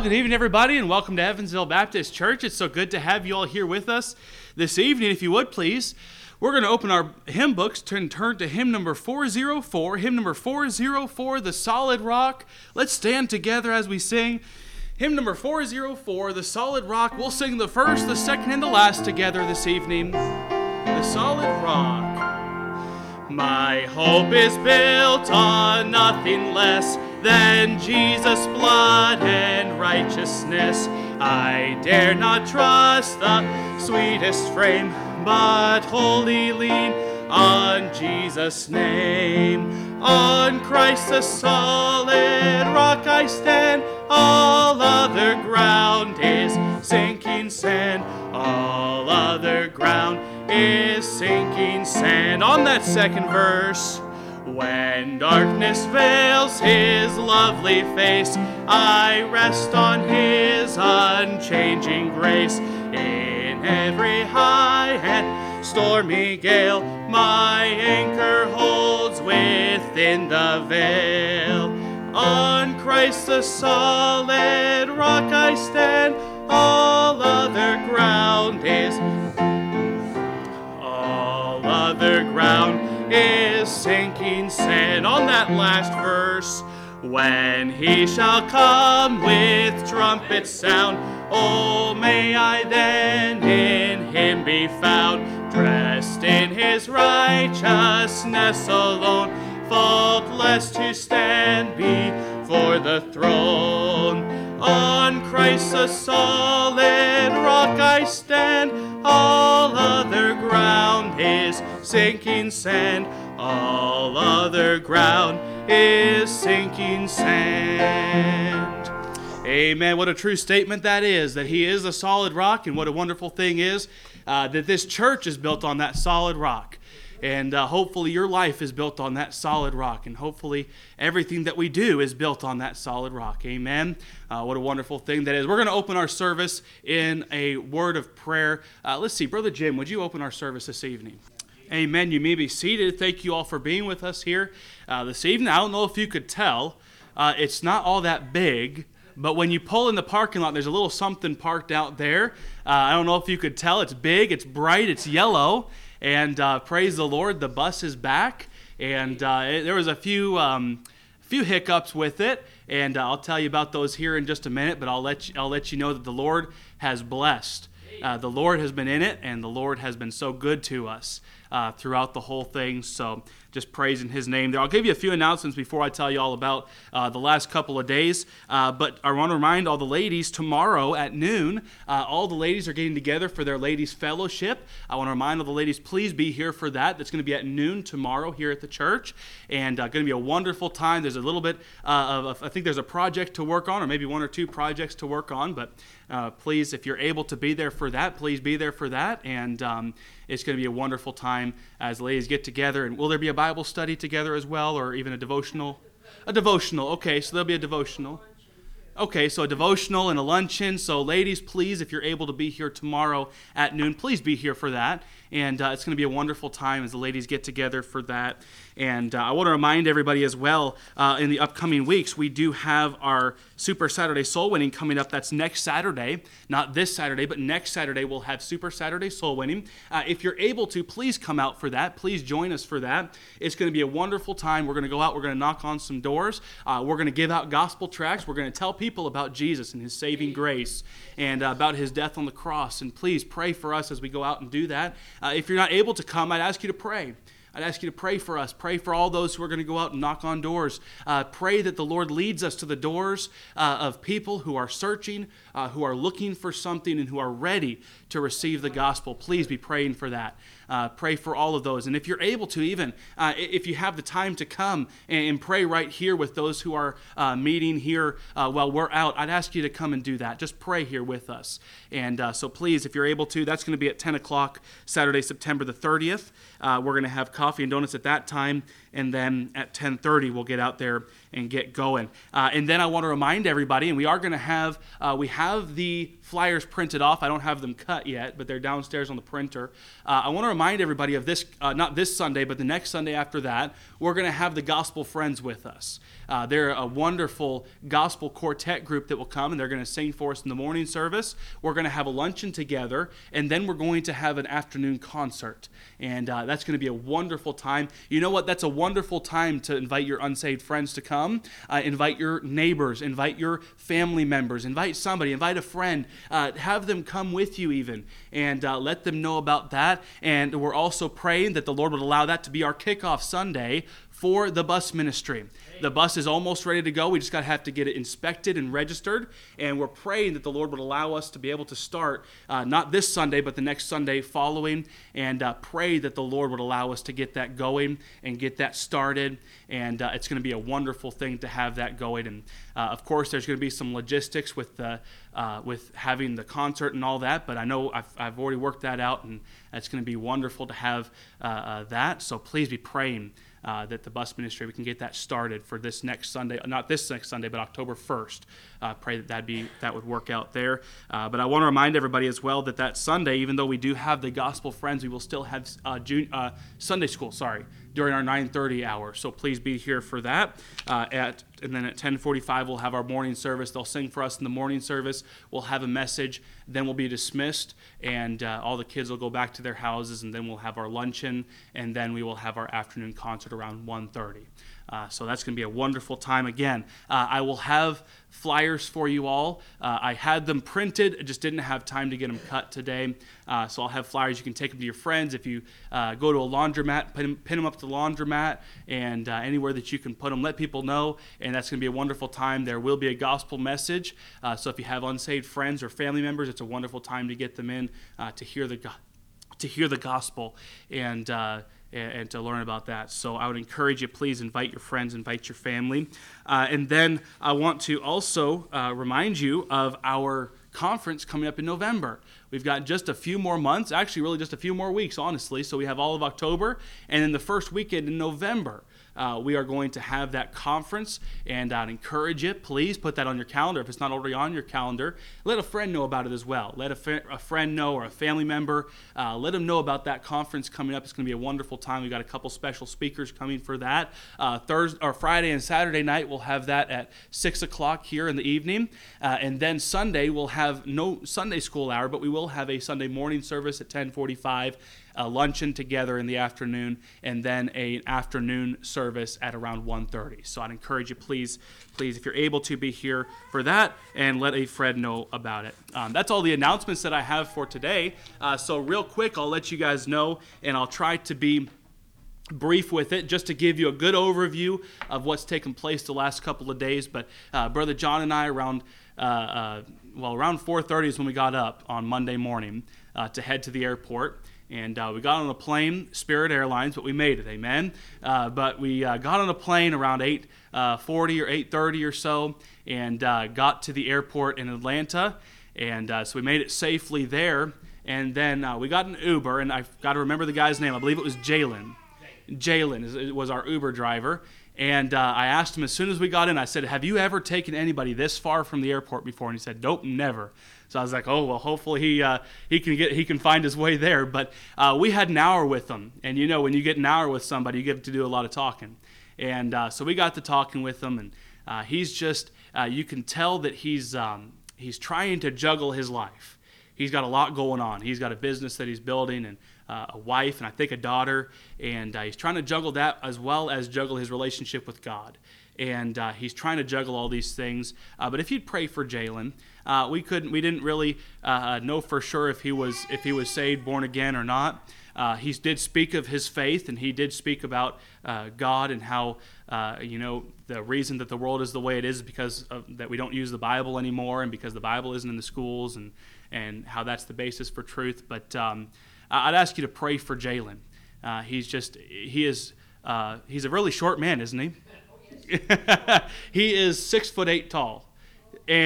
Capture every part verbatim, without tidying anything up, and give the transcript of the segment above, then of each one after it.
Well, good evening, everybody, and welcome to Evansville Baptist Church. It's so good to have you all here with us this evening. If you would, please, we're going to open our hymn books and turn to hymn number four oh four. Hymn number four oh four, The Solid Rock. Let's stand together as we sing hymn number four oh four, The Solid Rock. We'll sing the first, the second, and the last together this evening. The Solid Rock. My hope is built on nothing less Then Jesus' blood and righteousness. I dare not trust the sweetest frame, but wholly lean on Jesus' name. On Christ the solid rock I stand, all other ground is sinking sand. All other ground is sinking sand. On that second verse. When darkness veils his lovely face, I rest on his unchanging grace. In every high and stormy gale, my anchor holds within the veil. On Christ the solid rock I stand, all other ground is, all other ground is sinking sand. On that last verse, when he shall come with trumpet sound, oh, may I then in him be found, dressed in his righteousness alone, faultless to stand before the throne. On Christ the solid rock I stand, all other ground is sinking sand. All other ground is sinking sand. Amen. What a true statement that is, that he is a solid rock, and what a wonderful thing is uh, that this church is built on that solid rock. And uh, hopefully your life is built on that solid rock. And hopefully everything that we do is built on that solid rock. Amen. Uh, what a wonderful thing that is. We're going to open our service in a word of prayer. Uh, let's see. Brother Jim, would you open our service this evening? Amen. You may be seated. Thank you all for being with us here uh, this evening. I don't know if you could tell. Uh, it's not all that big. But when you pull in the parking lot, there's a little something parked out there. Uh, I don't know if you could tell. It's big. It's bright. It's yellow. And uh, praise the Lord, the bus is back, and uh, it, there was a few um, few hiccups with it, and uh, I'll tell you about those here in just a minute. But I'll let you, I'll let you know that the Lord has blessed. Uh, the Lord has been in it, and the Lord has been so good to us uh, throughout the whole thing. So just praising His name there. I'll give you a few announcements before I tell you all about uh, the last couple of days. Uh, but I want to remind all the ladies, tomorrow at noon, uh, all the ladies are getting together for their ladies' fellowship. I want to remind all the ladies, please be here for that. That's going to be at noon tomorrow here at the church. And uh, going to be a wonderful time. There's a little bit uh, of, I think there's a project to work on, or maybe one or two projects to work on. But uh, please, if you're able to be there for that, please be there for that. And um, it's going to be a wonderful time as the ladies get together. And will there be a Bible study together as well, or even a devotional? A devotional. Okay, so there'll be a devotional. Okay, so a devotional and a luncheon. So ladies, please, if you're able to be here tomorrow at noon, please be here for that. And uh, it's going to be a wonderful time as the ladies get together for that. And uh, I want to remind everybody as well, uh, in the upcoming weeks, we do have our Super Saturday Soul Winning coming up. That's next Saturday. Not this Saturday, but next Saturday we'll have Super Saturday Soul Winning. Uh, if you're able to, please come out for that. Please join us for that. It's going to be a wonderful time. We're going to go out. We're going to knock on some doors. Uh, we're going to give out gospel tracts. We're going to tell people about Jesus and his saving grace, and uh, about his death on the cross. And please pray for us as we go out and do that. Uh, if you're not able to come, I'd ask you to pray. I'd ask you to pray for us. Pray for all those who are going to go out and knock on doors. Uh, pray that the Lord leads us to the doors uh, of people who are searching, uh, who are looking for something, and who are ready to receive the gospel. Please be praying for that. Uh, pray for all of those. And if you're able to, even uh, if you have the time to come and, and pray right here with those who are uh, meeting here uh, while we're out, I'd ask you to come and do that. Just pray here with us. And uh, so please, if you're able to, that's going to be at ten o'clock Saturday, September the thirtieth. Uh, we're going to have coffee and donuts at that time, and then at ten thirty we'll get out there and get going. Uh, and then I want to remind everybody, and we are going to have, uh, we have the flyers printed off. I don't have them cut yet, but they're downstairs on the printer. Uh, I want to remind everybody of this, uh, not this Sunday, but the next Sunday after that, we're going to have the Gospel Friends with us. Uh, they're a wonderful gospel quartet group that will come, and they're going to sing for us in the morning service. We're going to have a luncheon together, and then we're going to have an afternoon concert. And uh, that's going to be a wonderful time. You know what? That's a wonderful time to invite your unsaved friends to come. Uh, invite your neighbors. Invite your family members. Invite somebody. Invite a friend. Uh, have them come with you even. And uh, let them know about that. And we're also praying that the Lord would allow that to be our kickoff Sunday for the bus ministry. The bus is almost ready to go. We just got to have to get it inspected and registered. And we're praying that the Lord would allow us to be able to start, uh, not this Sunday, but the next Sunday following. And uh, pray that the Lord would allow us to get that going and get that started. And uh, it's going to be a wonderful thing to have that going. And uh, of course, there's going to be some logistics with the, uh, with having the concert and all that. But I know I've, I've already worked that out. And it's going to be wonderful to have uh, uh, that. So please be praying Uh, that the bus ministry, we can get that started for this next Sunday, not this next Sunday, but October first. Uh, pray that that'd be, that would work out there. Uh, but I want to remind everybody as well that that Sunday, even though we do have the Gospel Friends, we will still have uh, June, uh, Sunday school, sorry, during our nine thirty hour. So please be here for that. Uh, at and then at ten forty-five, we'll have our morning service. They'll sing for us in the morning service. We'll have a message. Then we'll be dismissed, and uh, all the kids will go back to their houses, and then we'll have our luncheon, and then we will have our afternoon concert around one thirty. Uh, so that's going to be a wonderful time. Again, uh, I will have flyers for you all. Uh, I had them printed. I just didn't have time to get them cut today. Uh, so I'll have flyers. You can take them to your friends. If you uh, go to a laundromat, pin, pin them up to the laundromat, and uh, anywhere that you can put them, let people know. And that's going to be a wonderful time. There will be a gospel message. Uh, so if you have unsaved friends or family members, it's a wonderful time to get them in uh, to hear the go- to hear the gospel. And uh and to learn about that. So I would encourage you, please invite your friends, invite your family. Uh, and then I want to also uh, remind you of our conference coming up in November. We've got just a few more months, actually really just a few more weeks, honestly. So we have all of October, and then the first weekend in November. Uh, we are going to have that conference, and I'd encourage you, please put that on your calendar. If it's not already on your calendar, let a friend know about it as well. Let a, fa- a friend know, or a family member. Uh, let them know about that conference coming up. It's going to be a wonderful time. We've got a couple special speakers coming for that. Uh, Thursday, or Friday and Saturday night, we'll have that at six o'clock here in the evening. Uh, and then Sunday, we'll have no Sunday school hour, but we will have a Sunday morning service at ten forty-five. A luncheon together in the afternoon, and then a, an afternoon service at around one thirty. So I'd encourage you, please, please, if you're able to, be here for that, and let a friend know about it. Um, that's all the announcements that I have for today. Uh, so real quick, I'll let you guys know, and I'll try to be brief with it, just to give you a good overview of what's taken place the last couple of days. But uh, Brother John and I, around uh, uh, well, around four thirty is when we got up on Monday morning uh, to head to the airport. And uh, we got on a plane, Spirit Airlines, but we made it, amen? Uh, but we uh, got on a plane around eight forty uh, or eight thirty or so, and uh, got to the airport in Atlanta. And uh, so we made it safely there. And then uh, we got an Uber, and I've got to remember the guy's name. I believe it was Jaylen. Jaylen was our Uber driver. And uh, I asked him as soon as we got in, I said, have you ever taken anybody this far from the airport before? And he said, nope, never. So I was like, oh, well, hopefully he uh, he can get he can find his way there. But uh, we had an hour with him. And, you know, when you get an hour with somebody, you get to do a lot of talking. And uh, so we got to talking with him. And uh, he's just, uh, you can tell that he's um, he's trying to juggle his life. He's got a lot going on. He's got a business that he's building, and Uh, a wife, and I think a daughter, and uh, he's trying to juggle that as well as juggle his relationship with God, and uh, he's trying to juggle all these things. Uh, but if you'd pray for Jaylen, uh, we couldn't, we didn't really uh, know for sure if he was if he was saved, born again, or not. Uh, he did speak of his faith, and he did speak about uh, God and how uh, you know the reason that the world is the way it is is because of, that we don't use the Bible anymore, and because the Bible isn't in the schools, and and how that's the basis for truth, but. Um, I'd ask you to pray for Jaylen. Uh, he's just, he is, uh, he's a really short man, isn't he? He is six foot eight tall.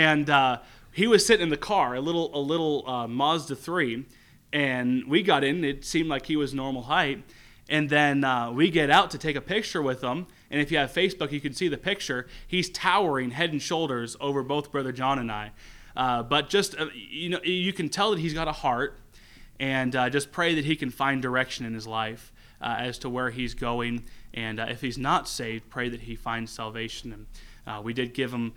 And uh, he was sitting in the car, a little, a little uh, Mazda three. And we got in, it seemed like he was normal height. And then uh, we get out to take a picture with him. And if you have Facebook, you can see the picture. He's towering head and shoulders over both Brother John and I. Uh, but just, uh, you know, you can tell that he's got a heart. And uh, just pray that he can find direction in his life uh, as to where he's going. And uh, if he's not saved, pray that he finds salvation. And uh, we did give him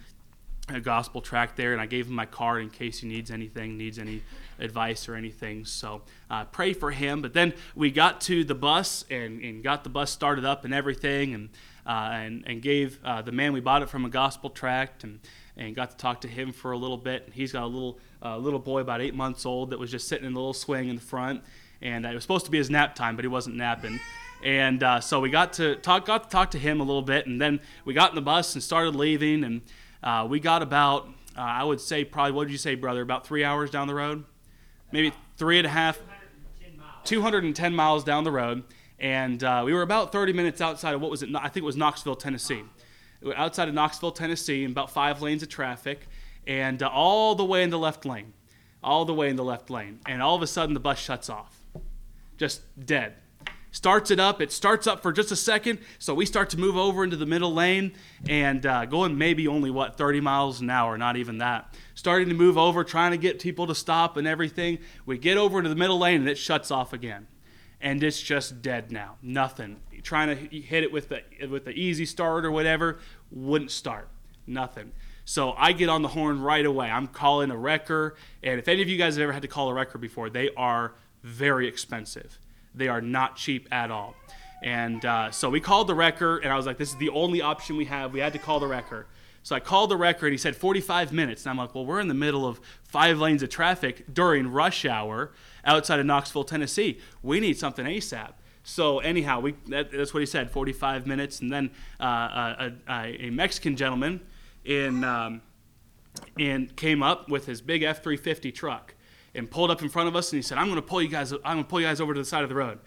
a gospel tract there, and I gave him my card in case he needs anything, needs any advice or anything. So uh, pray for him. But then we got to the bus and, and got the bus started up and everything, and uh, and, and gave uh, the man we bought it from a gospel tract, and, and got to talk to him for a little bit. And he's got a little uh, little boy about eight months old that was just sitting in a little swing in the front, and uh, it was supposed to be his nap time, but he wasn't napping. And uh, so we got to talk got to talk to him a little bit, and then we got in the bus and started leaving. And Uh, we got about, uh, I would say probably, what did you say, brother, about three hours down the road? Maybe three and a half, two hundred ten miles down the road. And uh, we were about thirty minutes outside of, what was it, I think it was Knoxville, Tennessee. We were outside of Knoxville, Tennessee, and about five lanes of traffic, and uh, all the way in the left lane, all the way in the left lane. And all of a sudden, the bus shuts off, just dead. Starts it up. It starts up for just a second, so we start to move over into the middle lane and uh, going maybe only, what, thirty miles an hour, not even that. Starting to move over, trying to get people to stop and everything. We get over into the middle lane, and it shuts off again. And it's just dead now. Nothing. Trying to hit it with the with the easy start or whatever, wouldn't start. Nothing. So I get on the horn right away. I'm calling a wrecker, and if any of you guys have ever had to call a wrecker before, they are very expensive. They are not cheap at all. And uh, so we called the wrecker, and I was like, this is the only option we have. We had to call the wrecker. So I called the wrecker, and he said forty-five minutes. And I'm like, well, we're in the middle of five lanes of traffic during rush hour outside of Knoxville, Tennessee. We need something ASAP. So anyhow, we that, that's what he said, forty-five minutes. And then uh, a, a, a Mexican gentleman in, um, in came up with his big F three fifty truck. And pulled up in front of us, and he said, "I'm going to pull you guys. I'm going to pull you guys over to the side of the road."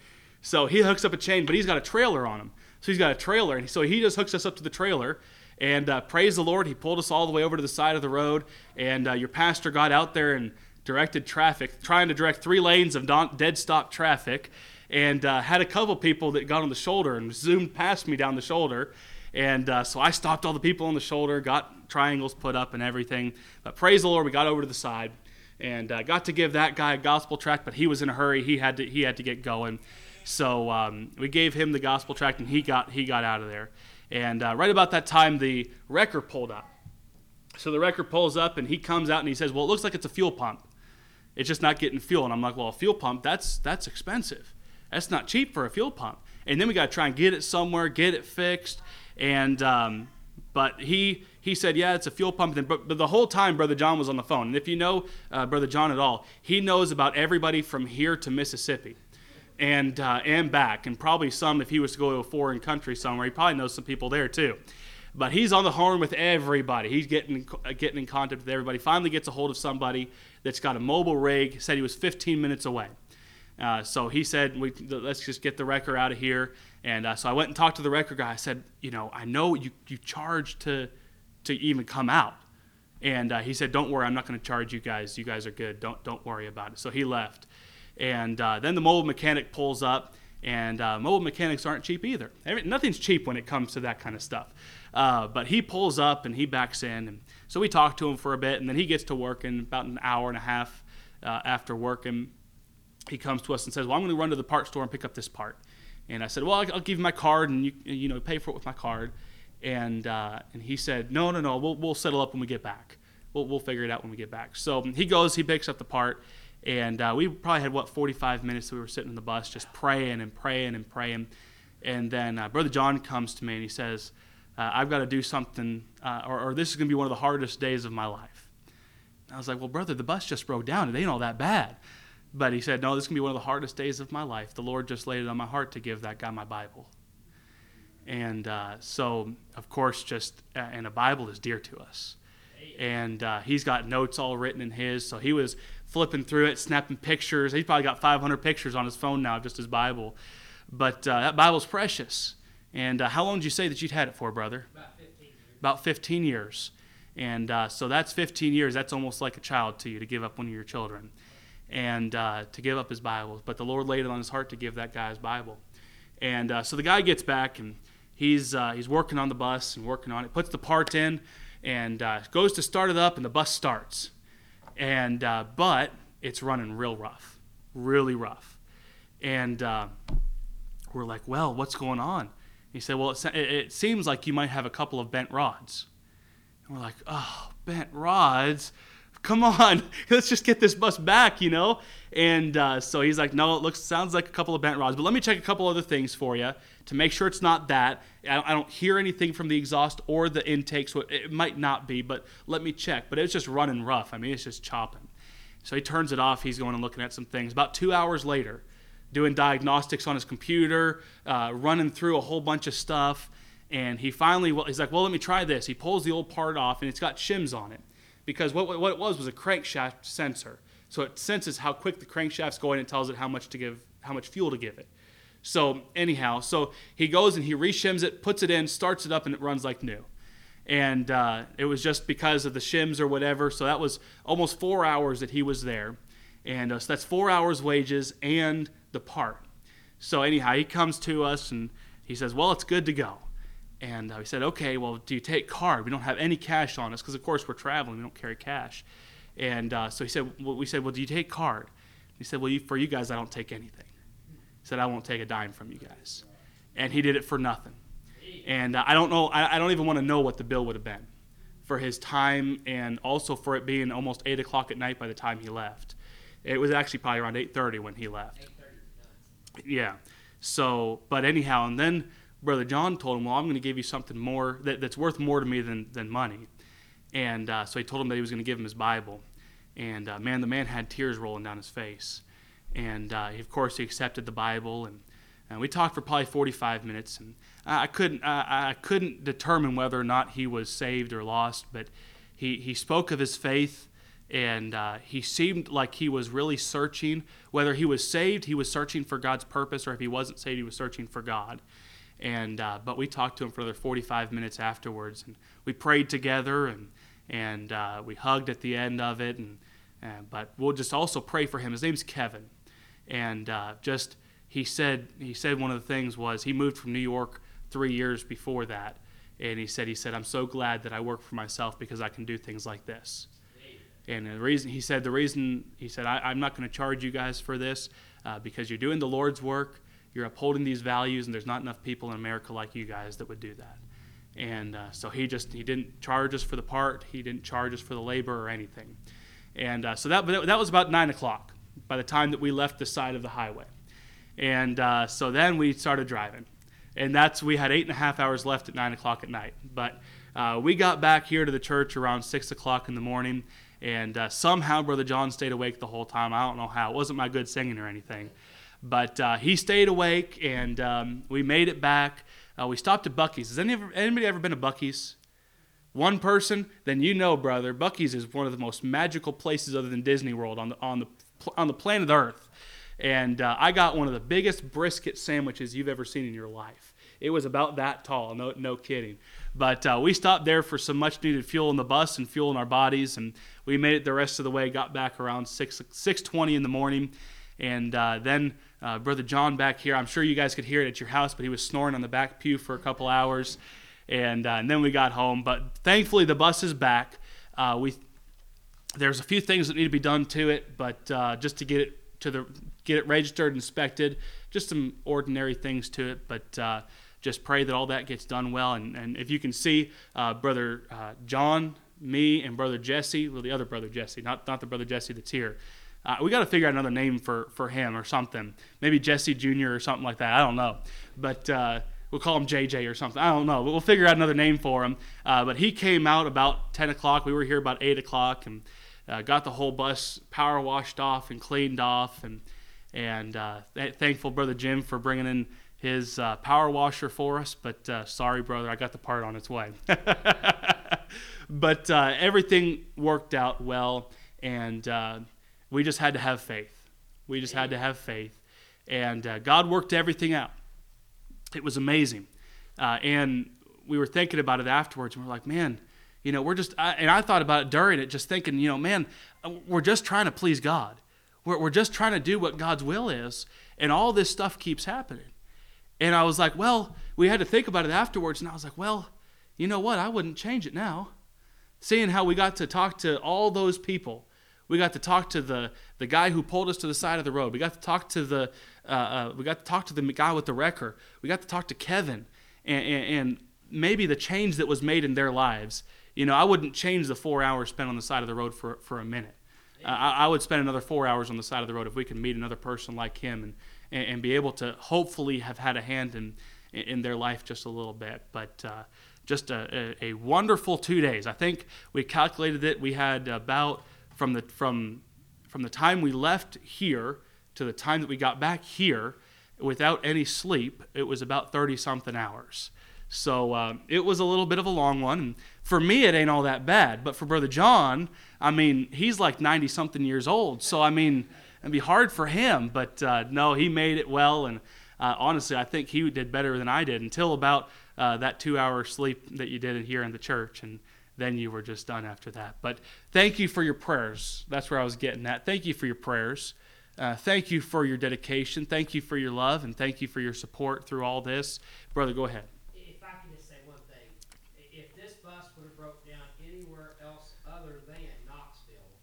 So he hooks up a chain, but he's got a trailer on him. So he's got a trailer, and so he just hooks us up to the trailer. And uh, praise the Lord, he pulled us all the way over to the side of the road. And uh, your pastor got out there and directed traffic, trying to direct three lanes of non- dead stop traffic, and uh, had a couple people that got on the shoulder and zoomed past me down the shoulder. And uh, so I stopped all the people on the shoulder, got triangles put up and everything. But praise the Lord, we got over to the side. And uh, got to give that guy a gospel tract, but he was in a hurry. He had to he had to get going, so um, we gave him the gospel tract, and he got he got out of there. And uh, right about that time, the wrecker pulled up. So the wrecker pulls up, and he comes out, and he says, "Well, it looks like it's a fuel pump. It's just not getting fuel." And I'm like, "Well, a fuel pump that's that's expensive. That's not cheap for a fuel pump." And then we got to try and get it somewhere, get it fixed, and. Um, But he he said, yeah, it's a fuel pump. But, but the whole time, Brother John was on the phone. And if you know uh, Brother John at all, he knows about everybody from here to Mississippi and uh, and back. And probably some, if he was to go to a foreign country somewhere, he probably knows some people there too. But he's on the horn with everybody. He's getting, getting in contact with everybody. Finally gets a hold of somebody that's got a mobile rig, said he was fifteen minutes away. Uh, so he said, we, let's just get the wrecker out of here. And uh, so I went and talked to the wrecker guy. I said, you know, I know you, you charge to to even come out. And uh, he said, don't worry, I'm not going to charge you guys. You guys are good. Don't don't worry about it. So he left. And uh, then the mobile mechanic pulls up. And uh, mobile mechanics aren't cheap either. Every, nothing's cheap when it comes to that kind of stuff. Uh, but he pulls up and he backs in. And so we talk to him for a bit. And then he gets to work in about an hour and a half uh, after working. He comes to us and says, well, I'm going to run to the part store and pick up this part. And I said, well, I'll give you my card, and you you know pay for it with my card. And uh, and he said, no, no, no, we'll we'll settle up when we get back. We'll we'll figure it out when we get back. So he goes, he picks up the part, and uh, we probably had, what, forty-five minutes that we were sitting in the bus just praying and praying and praying. And then uh, Brother John comes to me, and he says, uh, I've got to do something, uh, or, or this is going to be one of the hardest days of my life. And I was like, well, brother, the bus just broke down. It ain't all that bad. But he said, no, this is going to be one of the hardest days of my life. The Lord just laid it on my heart to give that guy my Bible. And uh, so, of course, just, uh, and a Bible is dear to us. And uh, he's got notes all written in his. So he was flipping through it, snapping pictures. He's probably got five hundred pictures on his phone now of just his Bible. But uh, that Bible's precious. And uh, how long did you say that you'd had it for, brother? About fifteen years. About fifteen years. And uh, so that's fifteen years. That's almost like a child to you, to give up one of your children. And uh, to give up his Bible. But the Lord laid it on his heart to give that guy his Bible. And uh, so the guy gets back, and he's uh, he's working on the bus and working on it, puts the parts in, and uh, goes to start it up, and the bus starts. And uh, but it's running real rough, really rough. And uh, we're like, well, what's going on? He said, well, it, it seems like you might have a couple of bent rods. And we're like, oh, bent rods? Come on, let's just get this bus back, you know? And uh, so he's like, no, it looks, sounds like a couple of bent rods, but let me check a couple other things for you to make sure it's not that. I don't hear anything from the exhaust or the intake, so it might not be, but let me check. But it's just running rough. I mean, it's just chopping. So he turns it off. He's going and looking at some things. About two hours later, doing diagnostics on his computer, uh, running through a whole bunch of stuff. And he finally, well, he's like, well, let me try this. He pulls the old part off, and it's got shims on it. Because what what it was was a crankshaft sensor. So it senses how quick the crankshaft's going and tells it how much to give, how much fuel to give it. So anyhow, so he goes and he reshims it, puts it in, starts it up, and it runs like new. And uh, it was just because of the shims or whatever. So that was almost four hours that he was there. And uh, so that's four hours wages and the part. So anyhow, he comes to us and he says, well, it's good to go. And we said, okay, well, do you take card? We don't have any cash on us because, of course, we're traveling. We don't carry cash. And uh, so he said, well, we said, well, do you take card? He said, well, you, for you guys, I don't take anything. He said, I won't take a dime from you guys. And he did it for nothing. And uh, I don't know. I, I don't even want to know what the bill would have been for his time and also for it being almost eight o'clock at night by the time he left. It was actually probably around eight thirty when he left. eight thirty Yeah. So, but anyhow, and then Brother John told him, well, I'm going to give you something more that, that's worth more to me than, than money. And uh, so he told him that he was going to give him his Bible. And, uh, man, the man had tears rolling down his face. And, uh, he, of course, he accepted the Bible. And, and we talked for probably forty-five minutes. And I couldn't I, I couldn't determine whether or not he was saved or lost. But he, he spoke of his faith. And uh, he seemed like he was really searching. Whether he was saved, he was searching for God's purpose. Or if he wasn't saved, he was searching for God. And uh, but we talked to him for another forty-five minutes afterwards, and we prayed together, and and uh, we hugged at the end of it. And uh, but we'll just also pray for him. His name's Kevin, and uh, just he said he said one of the things was he moved from New York three years before that, and he said he said I'm so glad that I work for myself because I can do things like this. And the reason he said the reason he said I, I'm not going to charge you guys for this uh, because you're doing the Lord's work. You're upholding these values, and there's not enough people in America like you guys that would do that. And uh, so he just he didn't charge us for the part. He didn't charge us for the labor or anything. And uh, so that that was about nine o'clock by the time that we left the side of the highway. And uh, so then we started driving. And that's we had eight and a half hours left at nine o'clock at night. But uh, we got back here to the church around six o'clock in the morning, and uh, somehow Brother John stayed awake the whole time. I don't know how. It wasn't my good singing or anything. But uh, he stayed awake, and um, we made it back. Uh, we stopped at Buc-ee's. Has any, anybody ever been to Buc-ee's? One person? Then you know, brother, Buc-ee's is one of the most magical places other than Disney World on the on the on the planet Earth. And uh, I got one of the biggest brisket sandwiches you've ever seen in your life. It was about that tall. No, no kidding. But uh, we stopped there for some much-needed fuel in the bus and fuel in our bodies, and we made it the rest of the way. Got back around six six twenty in the morning. And uh, then uh, Brother John back here, I'm sure you guys could hear it at your house, but he was snoring on the back pew for a couple hours. And, uh, and then we got home. But thankfully, the bus is back. Uh, we There's a few things that need to be done to it, but uh, just to get it to the get it registered, inspected, just some ordinary things to it. But uh, just pray that all that gets done well. And, and if you can see uh, Brother uh, John, me, and Brother Jesse, well, the other Brother Jesse, not, not the Brother Jesse that's here. Uh, we got to figure out another name for, for him or something. Maybe Jesse Junior or something like that. I don't know. But uh, we'll call him J J or something. I don't know. But we'll figure out another name for him. Uh, but he came out about ten o'clock. We were here about eight o'clock and uh, got the whole bus power washed off and cleaned off. And and uh, th- thankful Brother Jim for bringing in his uh, power washer for us. But uh, sorry, brother, I got the part on its way. But uh, everything worked out well. And Uh, We just had to have faith. We just had to have faith. And uh, God worked everything out. It was amazing. Uh, and we were thinking about it afterwards, and we're like, man, you know, we're just, I, and I thought about it during it, just thinking, you know, man, we're just trying to please God. We're, we're just trying to do what God's will is, and all this stuff keeps happening. And I was like, well, we had to think about it afterwards. And I was like, well, you know what? I wouldn't change it now. Seeing how we got to talk to all those people. We got to talk to the, the guy who pulled us to the side of the road. We got to talk to the uh, uh, we got to talk to the guy with the wrecker. We got to talk to Kevin, and, and, and maybe the change that was made in their lives. You know, I wouldn't change the four hours spent on the side of the road for for a minute. Uh, I, I would spend another four hours on the side of the road if we could meet another person like him and and, and be able to hopefully have had a hand in in their life just a little bit, but. Uh, Just a, a, a wonderful two days. I think we calculated it. We had about from the from from the time we left here to the time that we got back here, without any sleep, it was about thirty something hours. So um, it was a little bit of a long one. And for me, it ain't all that bad. But for Brother John, I mean, he's like ninety something years old. So I mean, it'd be hard for him. But uh, no, he made it well. And uh, honestly, I think he did better than I did until about. Uh, that two-hour sleep that you did in here in the church, and then you were just done after that. But thank you for your prayers. That's where I was getting at. Thank you for your prayers. Uh, thank you for your dedication. Thank you for your love, and thank you for your support through all this. Brother, go ahead. If I can just say one thing. If this bus would have broke down anywhere else other than Knoxville,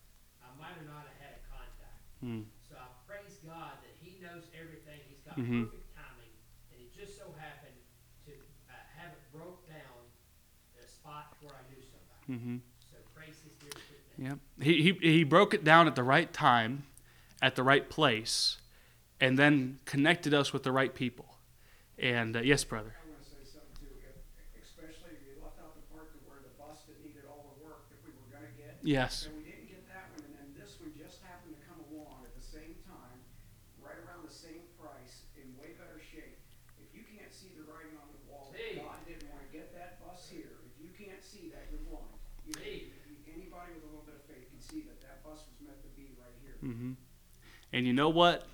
I might have not have had a contact. Mm. So I praise God that he knows everything. He's got mm-hmm. perfect timing, and it just so happened where I knew somebody. Mm-hmm. So praise his dear goodness. Yeah. He, he, he broke it down at the right time, at the right place, and then connected us with the right people. And, uh, yes, brother. I want to say something, too. If, especially if you left out the part to where the bus that needed all the work that we were going to get. Yes. And we didn't get that one, and then this one just happened to come along at the same time, right around the same price, in way better shape. If you can't see the writing on the wall, hey. God didn't want to get that bus here. Can't see that you're blind. You, anybody with a little bit of faith can see that that bus was meant to be right here. Mm-hmm. And you know what?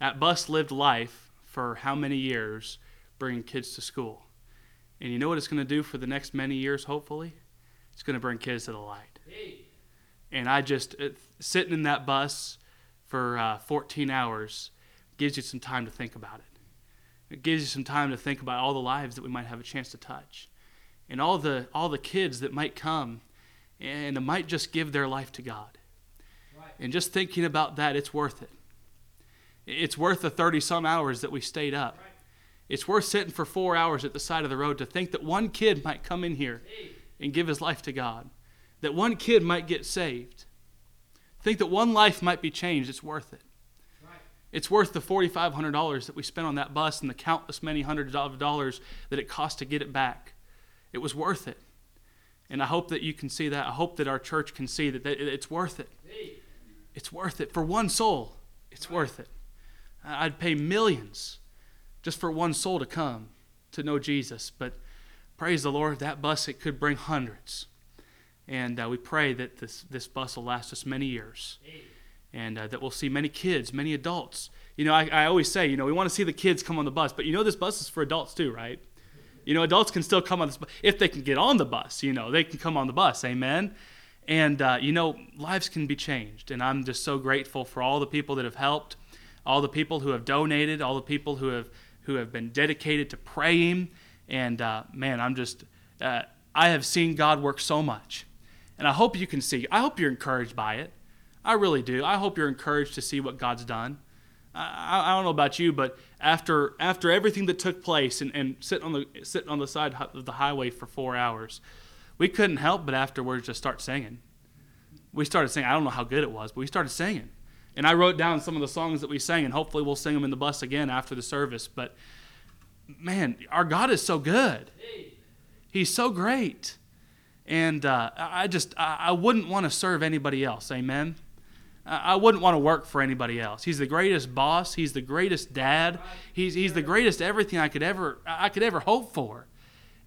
That bus lived life for how many years, bringing kids to school. And you know what it's going to do for the next many years, hopefully? It's going to bring kids to the light. Hey. And I just, it, sitting in that bus for uh, fourteen hours gives you some time to think about it. It gives you some time to think about all the lives that we might have a chance to touch. And all the all the kids that might come and might just give their life to God. Right. And just thinking about that, it's worth it. It's worth the thirty-some hours that we stayed up. Right. It's worth sitting for four hours at the side of the road to think that one kid might come in here and give his life to God. That one kid might get saved. Think that one life might be changed. It's worth it. It's worth the forty-five hundred dollars that we spent on that bus and the countless many hundreds of dollars that it cost to get it back. It was worth it. And I hope that you can see that. I hope that our church can see that it's worth it. It's worth it. For one soul, it's right. worth it. I'd pay millions just for one soul to come to know Jesus. But praise the Lord, that bus, it could bring hundreds. And uh, we pray that this, this bus will last us many years. And uh, that we'll see many kids, many adults. You know, I, I always say, you know, we want to see the kids come on the bus. But you know this bus is for adults too, right? You know, adults can still come on this bus. If they can get on the bus, you know, they can come on the bus. Amen. And, uh, you know, lives can be changed. And I'm just so grateful for all the people that have helped, all the people who have donated, all the people who have who have been dedicated to praying. And, uh, man, I'm just, uh, I have seen God work so much. And I hope you can see. I hope you're encouraged by it. I really do. I hope you're encouraged to see what God's done. I, I don't know about you, but after after everything that took place and, and sitting on the sitting on the side of the highway for four hours, we couldn't help but afterwards just start singing. We started singing. I don't know how good it was, but we started singing. And I wrote down some of the songs that we sang, and hopefully we'll sing them in the bus again after the service. But, man, our God is so good. He's so great. And uh, I just I, I wouldn't want to serve anybody else. Amen. I wouldn't want to work for anybody else. He's the greatest boss. He's the greatest dad. He's he's the greatest everything I could ever I could ever hope for.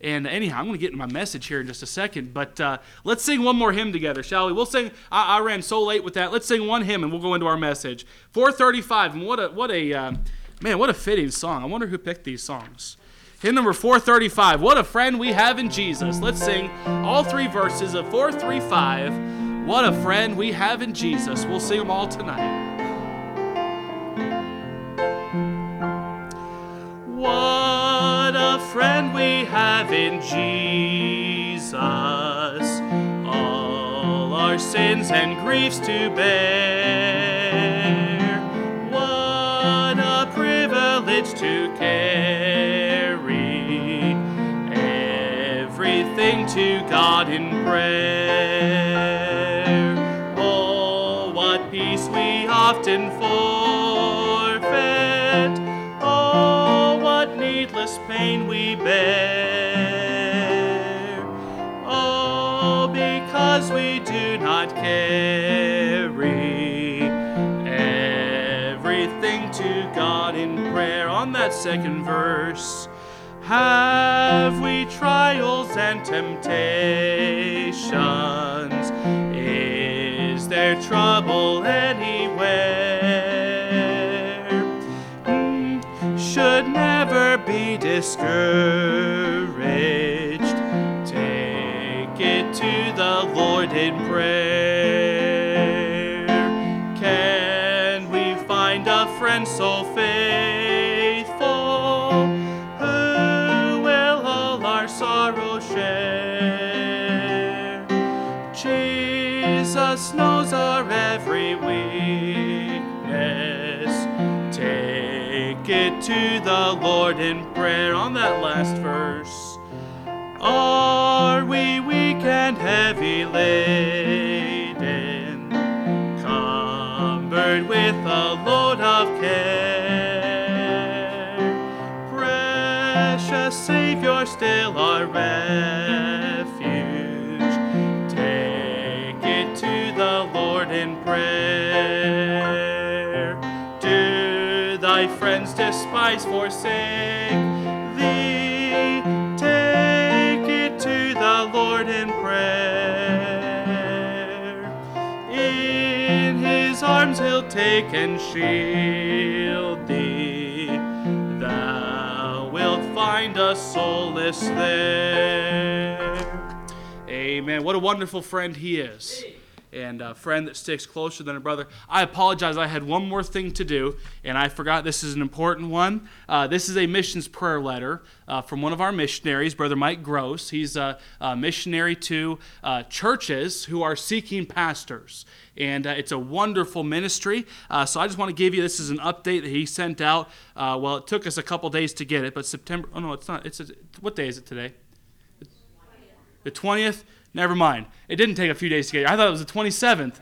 And anyhow, I'm going to get into my message here in just a second. But uh, let's sing one more hymn together, shall we? We'll sing. I, I ran so late with that. Let's sing one hymn and we'll go into our message. four thirty-five. And what a what a uh, man, what a fitting song. I wonder who picked these songs. Hymn number four thirty-five. What a friend we have in Jesus. Let's sing all three verses of four thirty-five. What a friend we have in Jesus. We'll sing them all tonight. What friend we have in Jesus, all our sins and griefs to bear. What a privilege to carry everything to God in prayer. Oh, what peace we often forfeit, needless pain we bear, oh, because we do not carry everything to God in prayer. On that second verse, have we trials and temptations? Is there trouble anywhere? Mm, should never be discouraged. Take it to the Lord in prayer. Can we find a friend so faithful who will all our sorrow share? Jesus knows our every weakness. Take it to the Lord in prayer. On that last verse, are we weak and heavy laden, cumbered with a load of care? Precious Savior, still our refuge, take it to the Lord in prayer. Thy friends despise, forsake thee, take it to the Lord in prayer. In his arms he'll take and shield thee, thou wilt find a solace there. Amen. What a wonderful friend he is. And a friend that sticks closer than a brother. I apologize. I had one more thing to do, and I forgot this is an important one. Uh, this is a missions prayer letter uh, from one of our missionaries, Brother Mike Gross. He's a, a missionary to uh, churches who are seeking pastors. And uh, it's a wonderful ministry. Uh, so I just want to give you, this is an update that he sent out. Uh, well, it took us a couple days to get it, but September, oh no, it's not. It's a, what day is it today? The twentieth? Never mind. It didn't take a few days to get here. I thought it was the twenty-seventh.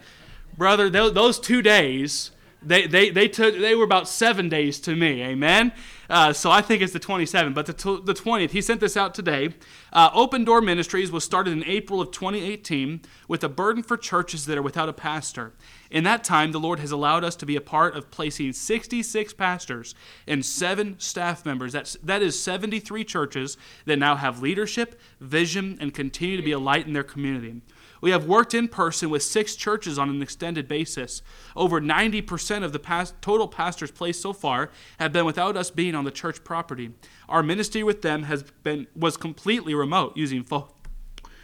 Brother, those two days, they they they took they were about seven days to me. Amen? Uh, so I think it's the twenty-seventh. But the the twentieth, he sent this out today. Uh, Open Door Ministries was started in April of twenty eighteen with a burden for churches that are without a pastor. In that time, the Lord has allowed us to be a part of placing sixty-six pastors and seven staff members. That's, that is seventy-three churches that now have leadership, vision, and continue to be a light in their community. We have worked in person with six churches on an extended basis. Over ninety percent of the past, total pastors placed so far have been without us being on the church property. Our ministry with them has been was completely remote, using fo-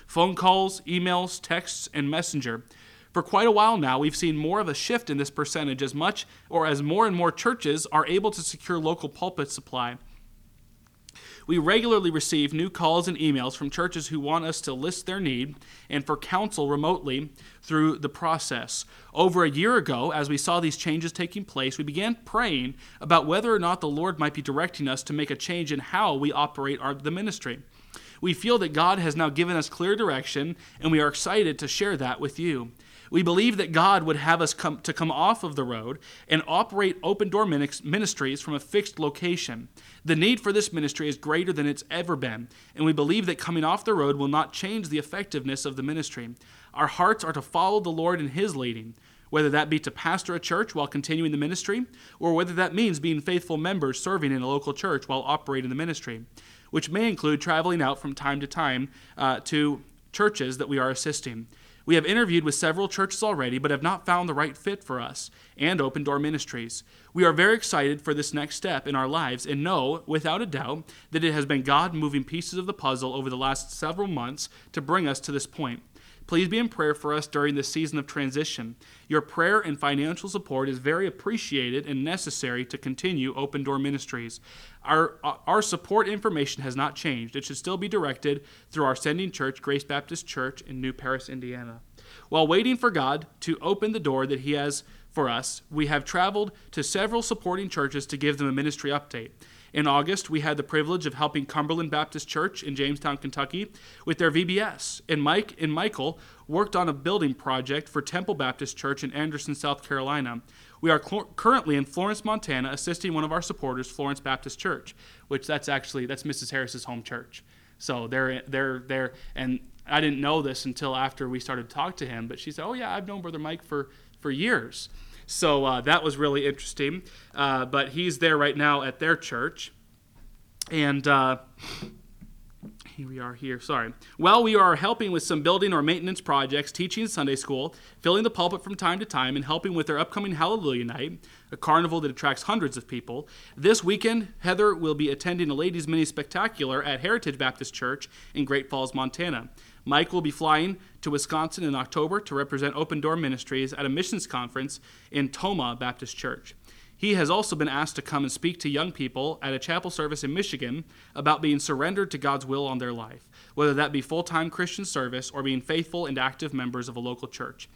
phone calls, emails, texts, and messenger. For quite a while now, we've seen more of a shift in this percentage as much or as more and more churches are able to secure local pulpit supply. We regularly receive new calls and emails from churches who want us to list their need and for counsel remotely through the process. Over a year ago, as we saw these changes taking place, we began praying about whether or not the Lord might be directing us to make a change in how we operate our, the ministry. We feel that God has now given us clear direction, and we are excited to share that with you. We believe that God would have us come, to come off of the road and operate Open Door Ministries from a fixed location. The need for this ministry is greater than it's ever been, and we believe that coming off the road will not change the effectiveness of the ministry. Our hearts are to follow the Lord in His leading, whether that be to pastor a church while continuing the ministry, or whether that means being faithful members serving in a local church while operating the ministry, which may include traveling out from time to time uh, to churches that we are assisting. We have interviewed with several churches already, but have not found the right fit for us and Open Door Ministries. We are very excited for this next step in our lives and know, without a doubt, that it has been God moving pieces of the puzzle over the last several months to bring us to this point. Please be in prayer for us during this season of transition. Your prayer and financial support is very appreciated and necessary to continue Open Door Ministries. Our our support information has not changed. It should still be directed through our sending church, Grace Baptist Church in New Paris, Indiana. While waiting for God to open the door that He has for us, we have traveled to several supporting churches to give them a ministry update. In August, we had the privilege of helping Cumberland Baptist Church in Jamestown, Kentucky, with their V B S. And Mike and Michael worked on a building project for Temple Baptist Church in Anderson, South Carolina. We are cl- currently in Florence, Montana, assisting one of our supporters, Florence Baptist Church, which that's actually, that's Missus Harris's home church. So they're, they're, they're, and I didn't know this until after we started to talk to him, but she said, oh yeah, I've known Brother Mike for, for years. So uh, that was really interesting. Uh, but he's there right now at their church. And uh, here we are here. Sorry. While we are helping with some building or maintenance projects, teaching Sunday school, filling the pulpit from time to time, and helping with their upcoming Hallelujah Night, a carnival that attracts hundreds of people, this weekend, Heather will be attending a Ladies' Mini Spectacular at Heritage Baptist Church in Great Falls, Montana. Mike will be flying to Wisconsin in October to represent Open Door Ministries at a missions conference in Tomah Baptist Church. He has also been asked to come and speak to young people at a chapel service in Michigan about being surrendered to God's will on their life, whether that be full-time Christian service or being faithful and active members of a local church.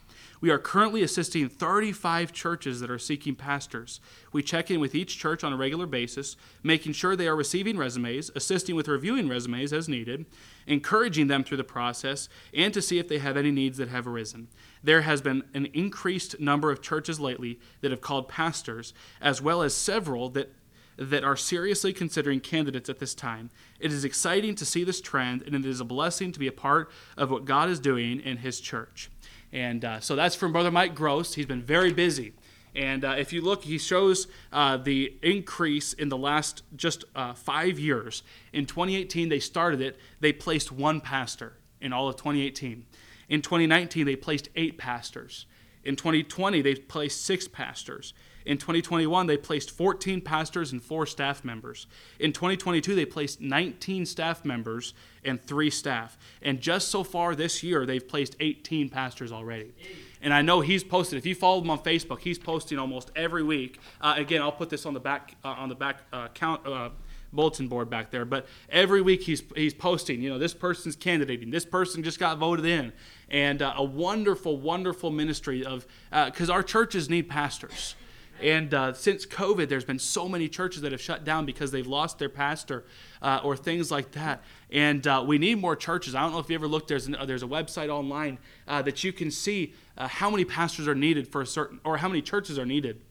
We are currently assisting thirty-five churches that are seeking pastors. We check in with each church on a regular basis, making sure they are receiving resumes, assisting with reviewing resumes as needed, encouraging them through the process, and to see if they have any needs that have arisen. There has been an increased number of churches lately that have called pastors, as well as several that that are seriously considering candidates at this time. It is exciting to see this trend, and it is a blessing to be a part of what God is doing in His church. And uh, so that's from Brother Mike Gross. He's been very busy. And uh, if you look, he shows uh, the increase in the last just uh, five years. In twenty eighteen, they started it. They placed one pastor in all of twenty eighteen. In twenty nineteen, they placed eight pastors. In twenty twenty, they placed six pastors. In twenty twenty-one, they placed fourteen pastors and four staff members. In twenty twenty-two, they placed nineteen staff members and three staff. And just so far this year, they've placed eighteen pastors already. And I know he's posted. If you follow him on Facebook, he's posting almost every week. Uh, again, I'll put this on the back uh, on the back uh, count. Uh, bulletin board back there, but every week he's he's posting, you know, this person's candidating, this person just got voted in, and uh, a wonderful, wonderful ministry of, because uh, our churches need pastors, and uh, since COVID, there's been so many churches that have shut down because they've lost their pastor uh, or things like that, and uh, we need more churches. I don't know if you ever looked, there's, an, uh, there's a website online uh, that you can see uh, how many pastors are needed for a certain, or how many churches are needed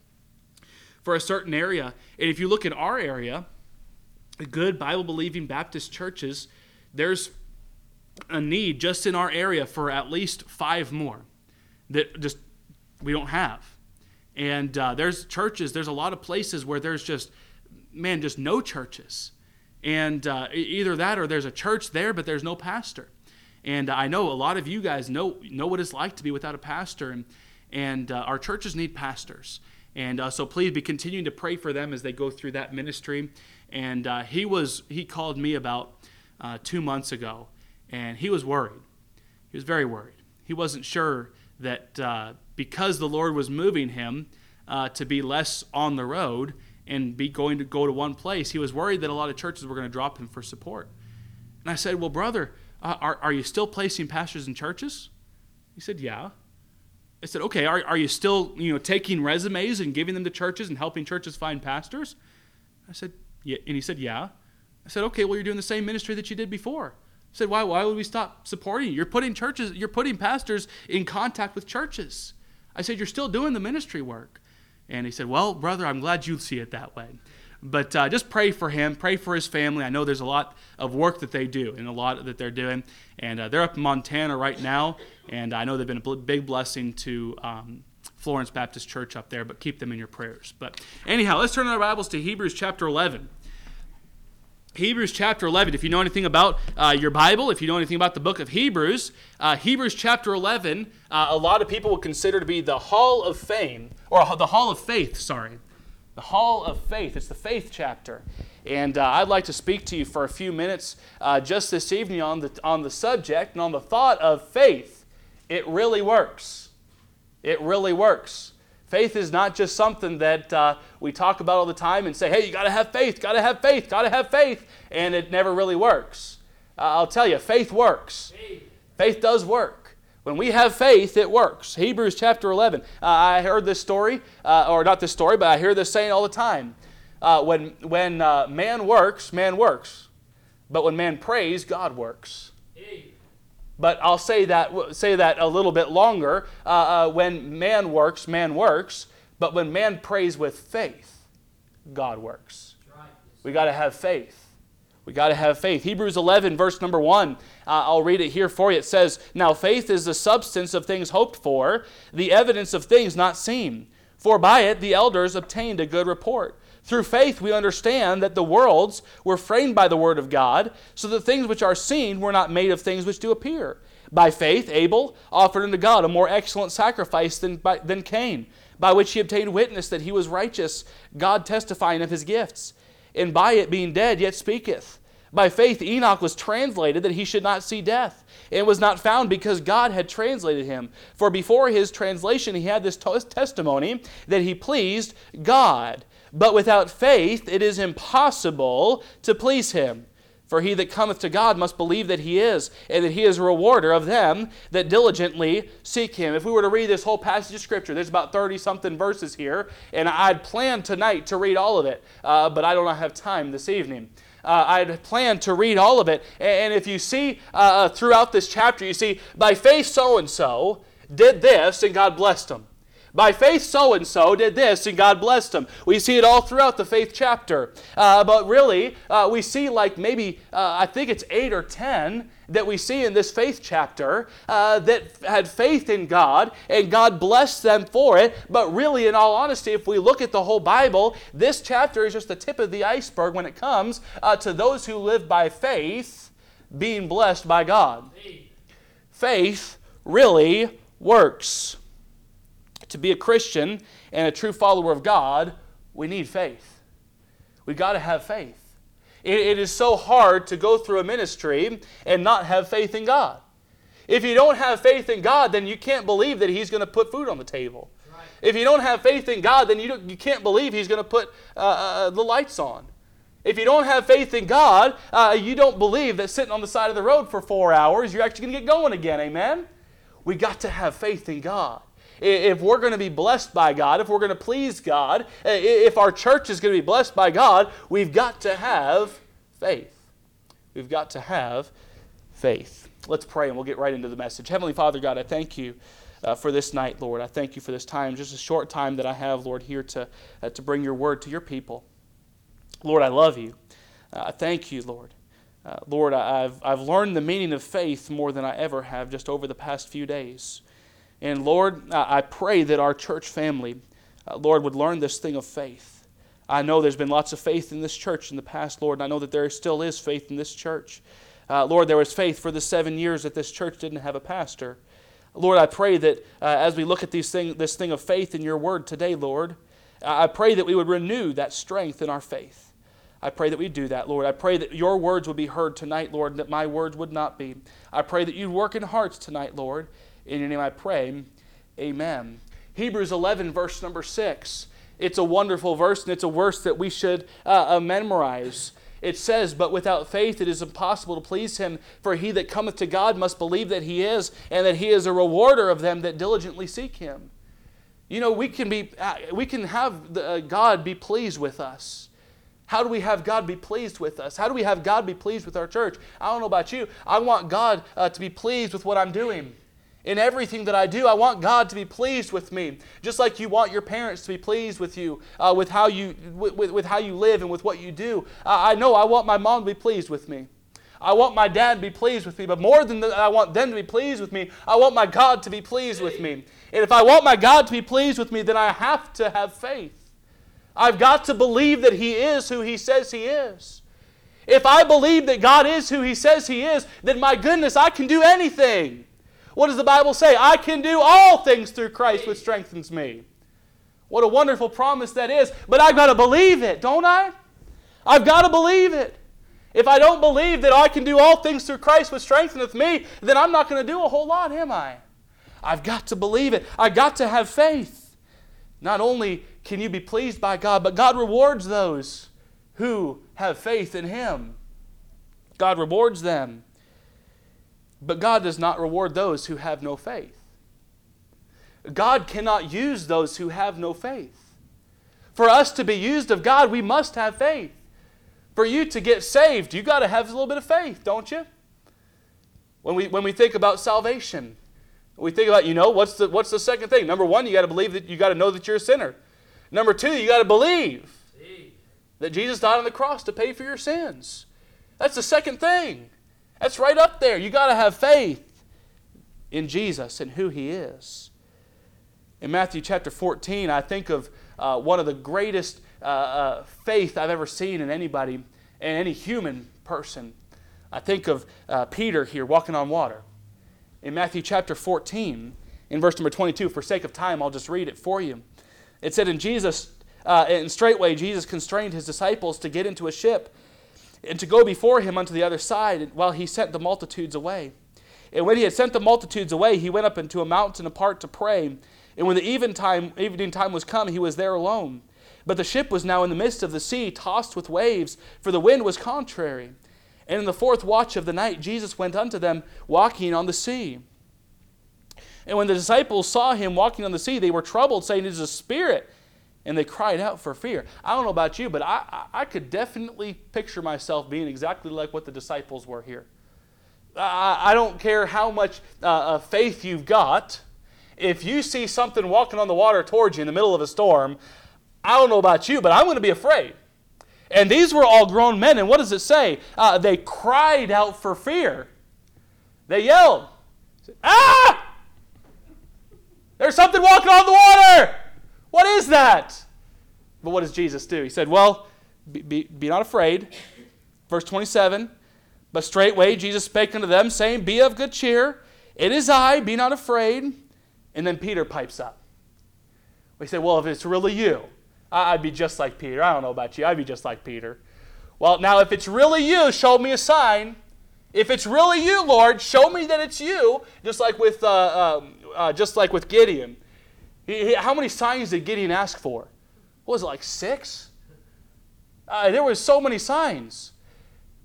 for a certain area, and if you look at our area, the good Bible-believing Baptist churches, there's a need just in our area for at least five more that just we don't have. And uh, there's churches, there's a lot of places where there's just, man, just no churches. And uh, either that or there's a church there, but there's no pastor. And I know a lot of you guys know know what it's like to be without a pastor, and, and uh, our churches need pastors. And uh, so please be continuing to pray for them as they go through that ministry. And uh, he was—he called me about uh, two months ago, and he was worried. He was very worried. He wasn't sure that uh, because the Lord was moving him uh, to be less on the road and be going to go to one place, he was worried that a lot of churches were going to drop him for support. And I said, well, brother, uh, are, are you still placing pastors in churches? He said, yeah. I said, okay, are, are you still, you know, taking resumes and giving them to churches and helping churches find pastors? I said, yeah. And he said, yeah. I said, okay, well, you're doing the same ministry that you did before. I said, why, why would we stop supporting you? You're putting churches, you're putting pastors in contact with churches. I said, you're still doing the ministry work. And he said, well, brother, I'm glad you see it that way. But uh, just pray for him, pray for his family. I know there's a lot of work that they do and a lot that they're doing. And uh, they're up in Montana right now, and I know they've been a big blessing to um, Florence Baptist Church up there, but keep them in your prayers. But anyhow, let's turn our Bibles to Hebrews chapter eleven. Hebrews chapter eleven, if you know anything about uh, your Bible, if you know anything about the book of Hebrews, uh, Hebrews chapter eleven, uh, a lot of people will consider to be the hall of fame, or the hall of faith, sorry. The Hall of Faith. It's the faith chapter. And uh, I'd like to speak to you for a few minutes uh, just this evening on the on the subject and on the thought of faith It really works. It really works. Faith is not just something that uh, we talk about all the time and say, hey, you got to have faith, got to have faith, got to have faith, and it never really works. Uh, I'll tell you, faith works. Faith. Faith does work. When we have faith, it works. Hebrews chapter eleven. Uh, I heard this story, uh, or not this story, but I hear this saying all the time. Uh, when when uh, man works, man works. But when man prays, God works. Hey. But I'll say that say that a little bit longer. Uh, uh, when man works, man works. But when man prays with faith, God works. Right. We got to have faith. We got to have faith. Hebrews eleven, verse number one. Uh, I'll read it here for you. It says, "Now faith is the substance of things hoped for, the evidence of things not seen. For by it the elders obtained a good report. Through faith we understand that the worlds were framed by the word of God, so that things which are seen were not made of things which do appear. By faith Abel offered unto God a more excellent sacrifice than, by, than Cain, by which he obtained witness that he was righteous, God testifying of his gifts. And by it being dead yet speaketh. By faith Enoch was translated that he should not see death, and was not found because God had translated him. For before his translation he had this testimony that he pleased God. But without faith it is impossible to please him. For he that cometh to God must believe that he is, and that he is a rewarder of them that diligently seek him." If we were to read this whole passage of Scripture, there's about thirty-something verses here, and I'd planned tonight to read all of it, uh, but I don't have time this evening. Uh, I'd planned to read all of it, and if you see uh, throughout this chapter, you see, by faith so-and-so did this, and God blessed him. By faith, so-and-so did this, and God blessed them. We see it all throughout the faith chapter. Uh, but really, uh, we see like maybe, uh, I think it's eight or ten that we see in this faith chapter uh, that had faith in God, and God blessed them for it. But really, in all honesty, if we look at the whole Bible, this chapter is just the tip of the iceberg when it comes uh, to those who live by faith being blessed by God. Faith really works. To be a Christian and a true follower of God, we need faith. We've got to have faith. It, it is so hard to go through a ministry and not have faith in God. If you don't have faith in God, then you can't believe that He's going to put food on the table. Right. If you don't have faith in God, then you, you can't believe He's going to put uh, uh, the lights on. If you don't have faith in God, uh, you don't believe that sitting on the side of the road for four hours, you're actually going to get going again. Amen? We've got to have faith in God. If we're going to be blessed by God, if we're going to please God, if our church is going to be blessed by God, we've got to have faith. We've got to have faith. Let's pray and we'll get right into the message. Heavenly Father God, I thank you uh, for this night, Lord. I thank you for this time, just a short time that I have, Lord, here to, uh, to bring your word to your people. Lord, I love you. Uh, I thank you, Lord. Uh, Lord, I've, I've learned the meaning of faith more than I ever have just over the past few days. And Lord, I pray that our church family, uh, Lord, would learn this thing of faith. I know there's been lots of faith in this church in the past, Lord, and I know that there still is faith in this church. Uh, Lord, there was faith for the seven years that this church didn't have a pastor. Lord, I pray that uh, as we look at these thing, this thing of faith in your word today, Lord, I pray that we would renew that strength in our faith. I pray that we do that, Lord. I pray that your words would be heard tonight, Lord, and that my words would not be. I pray that you'd work in hearts tonight, Lord. In your name I pray, amen. Hebrews eleven, verse number six. It's a wonderful verse, and it's a verse that we should uh, uh, memorize. It says, "But without faith it is impossible to please him, for he that cometh to God must believe that he is, and that he is a rewarder of them that diligently seek him." You know, we can be, uh, we can have the, uh, God be pleased with us. How do we have God be pleased with us? How do we have God be pleased with our church? I don't know about you. I want God uh, to be pleased with what I'm doing. In everything that I do, I want God to be pleased with me. Just like you want your parents to be pleased with you, uh, with how you with, with how you live and with what you do. Uh, I know I want my mom to be pleased with me. I want my dad to be pleased with me. But more than that, I want them to be pleased with me. I want my God to be pleased with me. And if I want my God to be pleased with me, then I have to have faith. I've got to believe that He is who He says He is. If I believe that God is who He says He is, then my goodness, I can do anything. What does the Bible say? I can do all things through Christ which strengthens me. What a wonderful promise that is. But I've got to believe it, don't I? I've got to believe it. If I don't believe that I can do all things through Christ which strengtheneth me, then I'm not going to do a whole lot, am I? I've got to believe it. I've got to have faith. Not only can you be pleased by God, but God rewards those who have faith in Him. God rewards them. But God does not reward those who have no faith. God cannot use those who have no faith. For us to be used of God, we must have faith. For you to get saved, you got to have a little bit of faith, don't you? When we when we think about salvation, we think about, you know, what's the what's the second thing? Number one, you got to believe that you got to know that you're a sinner. Number two, you got to believe that Jesus died on the cross to pay for your sins. That's the second thing. That's right up there. You got to have faith in Jesus and who He is. In Matthew chapter fourteen, I think of uh, one of the greatest uh, uh, faith I've ever seen in anybody, in any human person. I think of uh, Peter here walking on water. In Matthew chapter fourteen, in verse number twenty-two, for sake of time, I'll just read it for you. It said, "And Jesus, uh, and straightway Jesus constrained His disciples to get into a ship and to go before Him unto the other side, while He sent the multitudes away. And when He had sent the multitudes away, He went up into a mountain apart to pray. And when the even time, evening time was come, He was there alone. But the ship was now in the midst of the sea, tossed with waves, for the wind was contrary. And in the fourth watch of the night, Jesus went unto them, walking on the sea. And when the disciples saw Him walking on the sea, they were troubled, saying, It is a spirit. And they cried out for fear." I don't know about you, but I, I could definitely picture myself being exactly like what the disciples were here. I, I don't care how much uh, faith you've got. If you see something walking on the water towards you in the middle of a storm, I don't know about you, but I'm going to be afraid. And these were all grown men, and what does it say? Uh, they cried out for fear. They yelled, "Ah! There's something walking on the water! What is that?" But what does Jesus do? He said, well, be, be, be not afraid. Verse twenty-seven, "But straightway Jesus spake unto them, saying, Be of good cheer, it is I, be not afraid." And then Peter pipes up. We say, well, if it's really you, I'd be just like Peter. I don't know about you. I'd be just like Peter. Well, now, if it's really you, show me a sign. If it's really you, Lord, show me that it's you, just like with, uh, um, uh, just like with Gideon. He, he, how many signs did Gideon ask for? What was it, like six? Uh, there were so many signs.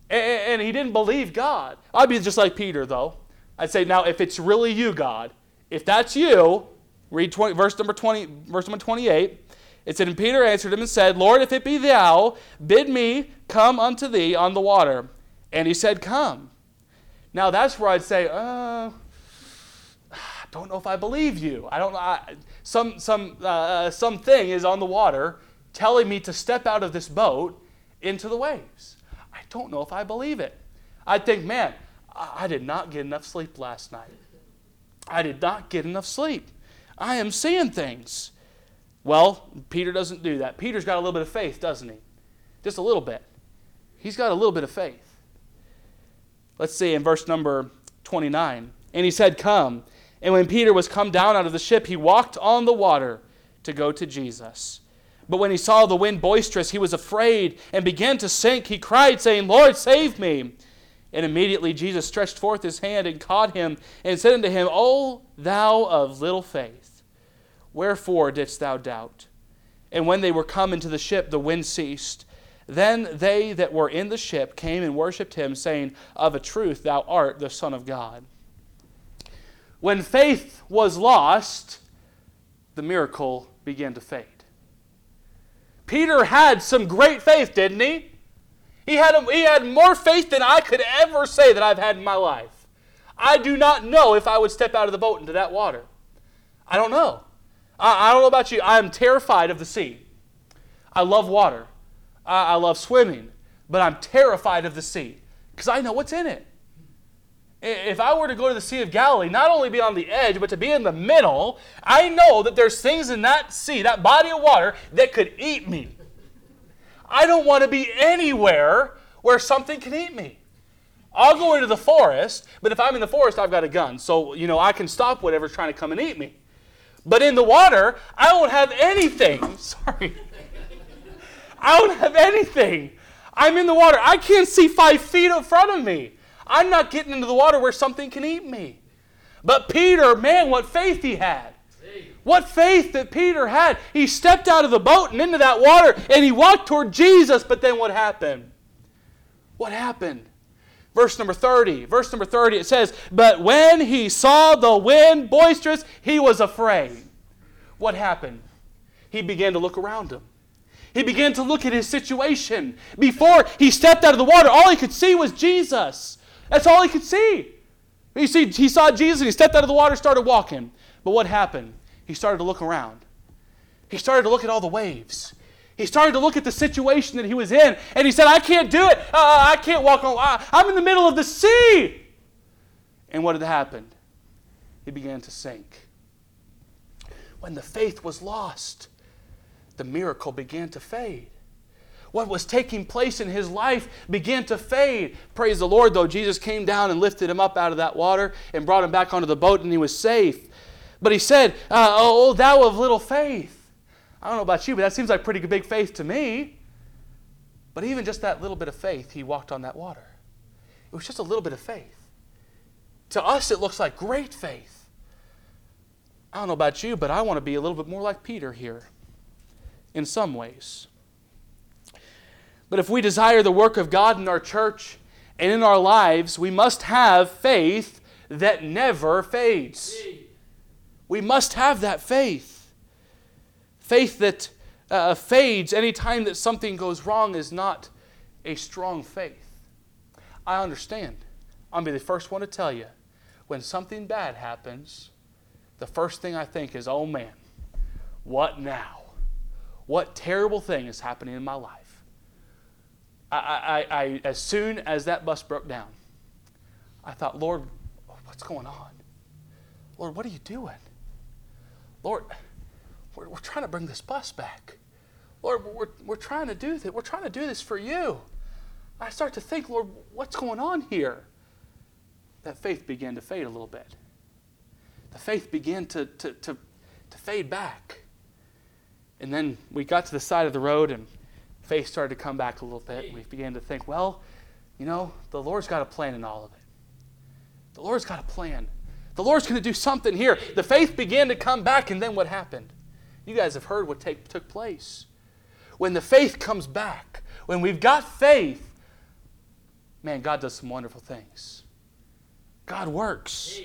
And, and he didn't believe God. I'd be just like Peter, though. I'd say, now, if it's really you, God, if that's you, read twenty, verse number twenty, verse number twenty-eight. It said, "And Peter answered Him and said, Lord, if it be Thou, bid me come unto Thee on the water. And He said, Come." Now that's where I'd say, uh, I don't know if I believe you. I don't. I, some some uh, something is on the water, telling me to step out of this boat into the waves. I don't know if I believe it. I'd think, man, I, I did not get enough sleep last night. I did not get enough sleep. I am seeing things. Well, Peter doesn't do that. Peter's got a little bit of faith, doesn't he? Just a little bit. He's got a little bit of faith. Let's see in verse number twenty-nine. "And He said, Come. And when Peter was come down out of the ship, he walked on the water to go to Jesus. But when he saw the wind boisterous, he was afraid and began to sink. He cried, saying, Lord, save me. And immediately Jesus stretched forth His hand and caught him and said unto him, O thou of little faith, wherefore didst thou doubt? And when they were come into the ship, the wind ceased. Then they that were in the ship came and worshipped Him, saying, Of a truth Thou art the Son of God." When faith was lost, the miracle began to fade. Peter had some great faith, didn't he? He had, a, he had more faith than I could ever say that I've had in my life. I do not know if I would step out of the boat into that water. I don't know. I, I don't know about you. I am terrified of the sea. I love water. I, I love swimming. But I'm terrified of the sea because I know what's in it. If I were to go to the Sea of Galilee, not only be on the edge, but to be in the middle, I know that there's things in that sea, that body of water, that could eat me. I don't want to be anywhere where something can eat me. I'll go into the forest, but if I'm in the forest, I've got a gun. So, you know, I can stop whatever's trying to come and eat me. But in the water, I don't have anything. I'm sorry. I don't have anything. I'm in the water. I can't see five feet in front of me. I'm not getting into the water where something can eat me. But Peter, man, what faith he had. What faith that Peter had. He stepped out of the boat and into that water, and he walked toward Jesus. But then what happened? What happened? Verse number thirty. Verse number thirty, it says, but when he saw the wind boisterous, he was afraid. What happened? He began to look around him. He began to look at his situation. Before he stepped out of the water, all he could see was Jesus. That's all he could see. You see, he saw Jesus, and he stepped out of the water, started walking. But what happened? He started to look around. He started to look at all the waves. He started to look at the situation that he was in. And he said, I can't do it. Uh, I can't walk on. I, I'm in the middle of the sea. And what had happened? He began to sink. When the faith was lost, the miracle began to fade. What was taking place in his life began to fade. Praise the Lord, though. Jesus came down and lifted him up out of that water and brought him back onto the boat, and he was safe. But he said, uh, oh, thou of little faith. I don't know about you, but that seems like pretty big faith to me. But even just that little bit of faith, he walked on that water. It was just a little bit of faith. To us, it looks like great faith. I don't know about you, but I want to be a little bit more like Peter here in some ways. But if we desire the work of God in our church and in our lives, we must have faith that never fades. We must have that faith. Faith that uh, fades any time that something goes wrong is not a strong faith. I understand. I'll be the first one to tell you, when something bad happens, the first thing I think is, oh man, what now? What terrible thing is happening in my life? I, I, I, as soon as that bus broke down, I thought, Lord, what's going on? Lord, what are you doing? Lord, We're, we're trying to bring this bus back. Lord, we're, we're trying to do that. We're trying to do this for you. I start to think, Lord, what's going on here? That faith began to fade a little bit. The faith began to, to, to, to fade back. And then we got to the side of the road, and faith started to come back a little bit. And we began to think, well, you know, the Lord's got a plan in all of it. The Lord's got a plan. The Lord's going to do something here. The faith began to come back, and then what happened? You guys have heard what take, took place. When the faith comes back, when we've got faith, man, God does some wonderful things. God works.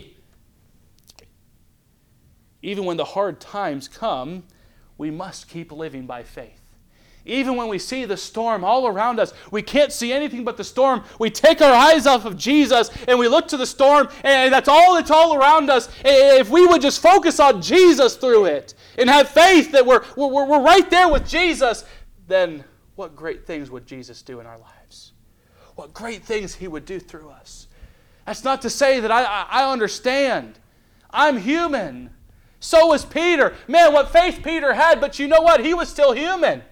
Even when the hard times come, we must keep living by faith. Even when we see the storm all around us, we can't see anything but the storm. We take our eyes off of Jesus and we look to the storm, and that's all that's all around us. If we would just focus on Jesus through it and have faith that we're, we're, we're right there with Jesus, then what great things would Jesus do in our lives? What great things He would do through us. That's not to say that I, I, I understand. I'm human. So was Peter. Man, what faith Peter had, but you know what? He was still human.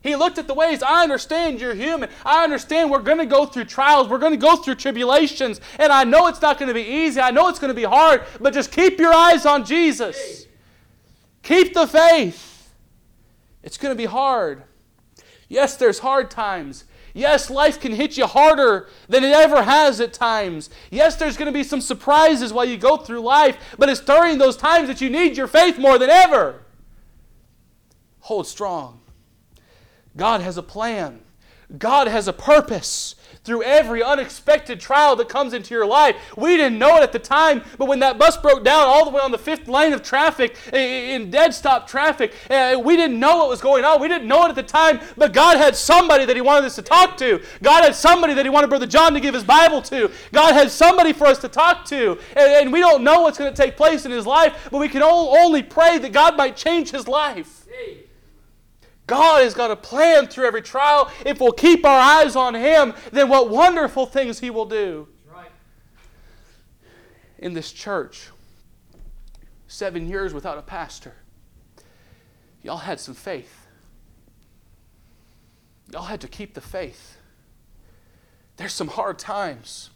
He looked at the waves. I understand you're human. I understand we're going to go through trials. We're going to go through tribulations. And I know it's not going to be easy. I know it's going to be hard. But just keep your eyes on Jesus. Keep the faith. It's going to be hard. Yes, there's hard times. Yes, life can hit you harder than it ever has at times. Yes, there's going to be some surprises while you go through life. But it's during those times that you need your faith more than ever. Hold strong. God has a plan. God has a purpose through every unexpected trial that comes into your life. We didn't know it at the time, but when that bus broke down all the way on the fifth lane of traffic, in dead-stop traffic, we didn't know what was going on. We didn't know it at the time, but God had somebody that He wanted us to talk to. God had somebody that He wanted Brother John to give his Bible to. God had somebody for us to talk to, and we don't know what's going to take place in his life, but we can only pray that God might change his life. God has got a plan through every trial. If we'll keep our eyes on Him, then what wonderful things He will do. Right. In this church, seven years without a pastor, y'all had some faith. Y'all had to keep the faith. There's some hard times.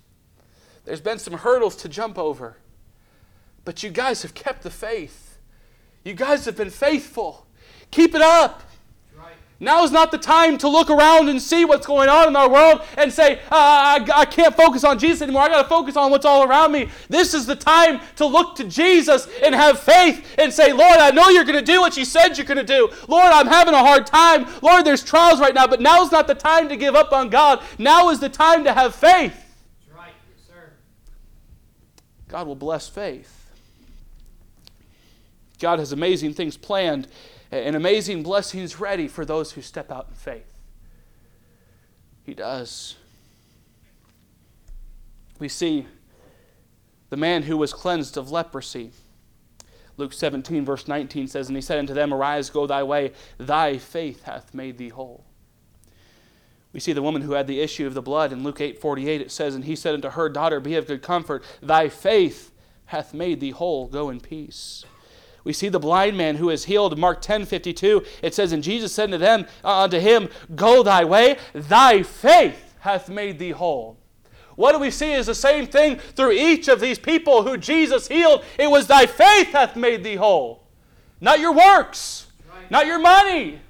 There's been some hurdles to jump over. But you guys have kept the faith. You guys have been faithful. Keep it up. Now is not the time to look around and see what's going on in our world and say, uh, I, I can't focus on Jesus anymore. I got to focus on what's all around me. This is the time to look to Jesus and have faith and say, Lord, I know you're going to do what you said you're going to do. Lord, I'm having a hard time. Lord, there's trials right now, but now is not the time to give up on God. Now is the time to have faith. That's right, yes, sir. God will bless faith. God has amazing things planned and amazing blessings ready for those who step out in faith. He does. We see the man who was cleansed of leprosy. Luke seventeen, verse nineteen says, And he said unto them, Arise, go thy way, thy faith hath made thee whole. We see the woman who had the issue of the blood in Luke eight, forty-eight. It says, And he said unto her, Daughter, be of good comfort, thy faith hath made thee whole. Go in peace. We see the blind man who is healed. Mark ten, fifty-two, it says, And Jesus said unto them, uh, unto him, Go thy way, thy faith hath made thee whole. What do we see is the same thing through each of these people who Jesus healed. It was thy faith hath made thee whole. Not your works, right. Not your money,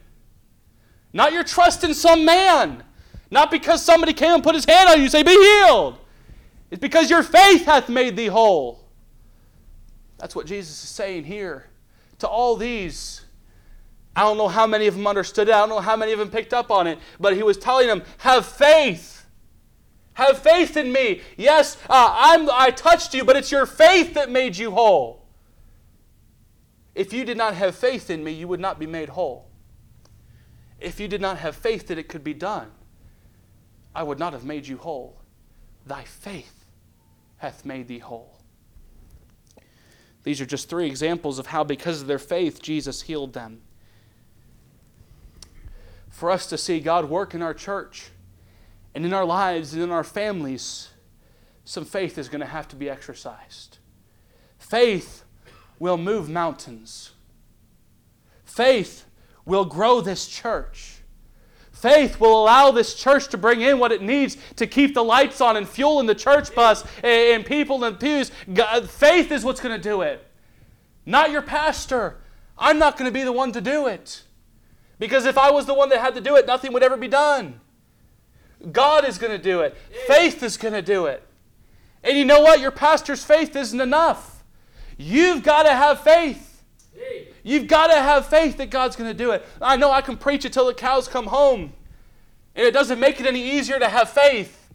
not your trust in some man, not because somebody came and put his hand on you and say, Be healed. It's because your faith hath made thee whole. That's what Jesus is saying here to all these. I don't know how many of them understood it. I don't know how many of them picked up on it. But he was telling them, have faith. Have faith in me. Yes, uh, I'm, I touched you, but it's your faith that made you whole. If you did not have faith in me, you would not be made whole. If you did not have faith that it could be done, I would not have made you whole. Thy faith hath made thee whole. These are just three examples of how, because of their faith, Jesus healed them. For us to see God work in our church and in our lives and in our families, some faith is going to have to be exercised. Faith will move mountains. Faith will grow this church. Faith will allow this church to bring in what it needs to keep the lights on and fuel in the church bus and people in pews. God, faith is what's going to do it. Not your pastor. I'm not going to be the one to do it. Because if I was the one that had to do it, nothing would ever be done. God is going to do it. Faith is going to do it. And you know what? Your pastor's faith isn't enough. You've got to have faith. You've got to have faith that God's going to do it. I know I can preach it till the cows come home. And it doesn't make it any easier to have faith.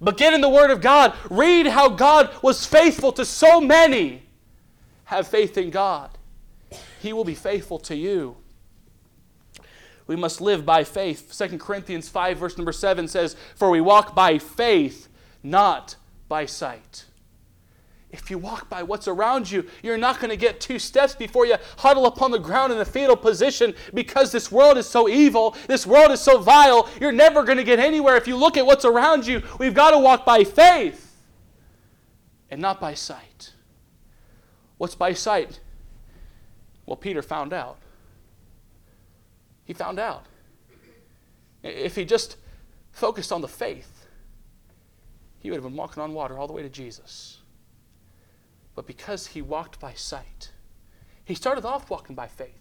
But get in the Word of God. Read how God was faithful to so many. Have faith in God. He will be faithful to you. We must live by faith. Second Corinthians five, verse number seven says, For we walk by faith, not by sight. If you walk by what's around you, you're not going to get two steps before you huddle upon the ground in the fetal position because this world is so evil, this world is so vile, you're never going to get anywhere if you look at what's around you. We've got to walk by faith and not by sight. What's by sight? Well, Peter found out. He found out. If he just focused on the faith, he would have been walking on water all the way to Jesus. But because he walked by sight, he started off walking by faith.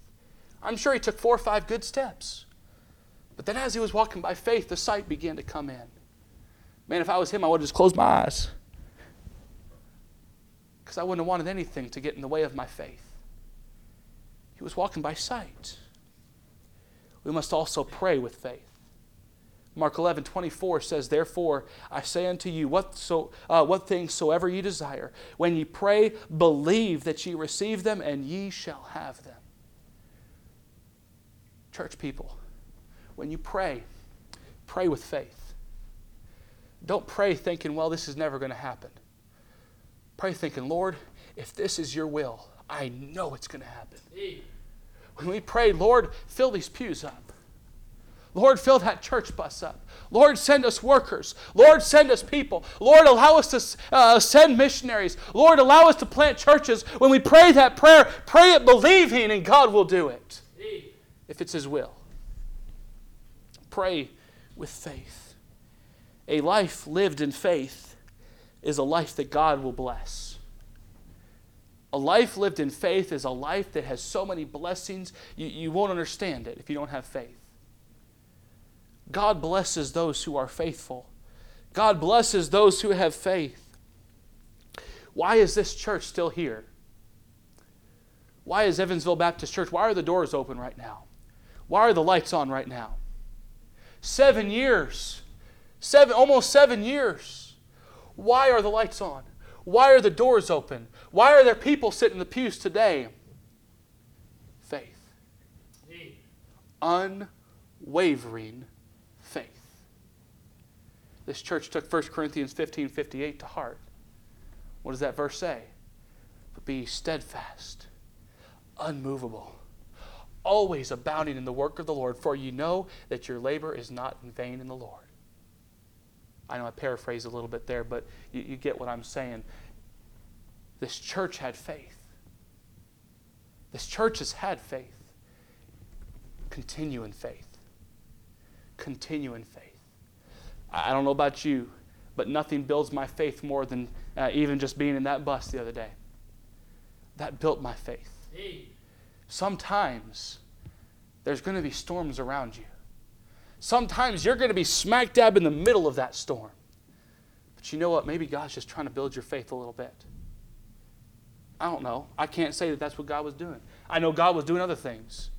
I'm sure he took four or five good steps. But then as he was walking by faith, the sight began to come in. Man, if I was him, I would have just closed my eyes. Because I wouldn't have wanted anything to get in the way of my faith. He was walking by sight. We must also pray with faith. Mark eleven, twenty-four says, Therefore I say unto you, what, so, uh, what things soever ye desire, when ye pray, believe that ye receive them, and ye shall have them. Church people, when you pray, pray with faith. Don't pray thinking, well, this is never going to happen. Pray thinking, Lord, if this is your will, I know it's going to happen. When we pray, Lord, fill these pews up. Lord, fill that church bus up. Lord, send us workers. Lord, send us people. Lord, allow us to uh, send missionaries. Lord, allow us to plant churches. When we pray that prayer, pray it believing, and God will do it if it's His will. Pray with faith. A life lived in faith is a life that God will bless. A life lived in faith is a life that has so many blessings, you, you won't understand it if you don't have faith. God blesses those who are faithful. God blesses those who have faith. Why is this church still here? Why is Evansville Baptist Church, why are the doors open right now? Why are the lights on right now? Seven years, seven, almost seven years. Why are the lights on? Why are the doors open? Why are there people sitting in the pews today? Faith. Unwavering faith. This church took First Corinthians fifteen fifty-eight to heart. What does that verse say? But be steadfast, unmovable, always abounding in the work of the Lord, for you know that your labor is not in vain in the Lord. I know I paraphrase a little bit there, but you, you get what I'm saying. This church had faith. This church has had faith. Continue in faith. Continue in faith. I don't know about you, but nothing builds my faith more than uh, even just being in that bus the other day. That built my faith. Sometimes there's going to be storms around you. Sometimes you're going to be smack dab in the middle of that storm. But you know what? Maybe God's just trying to build your faith a little bit. I don't know. I can't say that that's what God was doing. I know God was doing other things.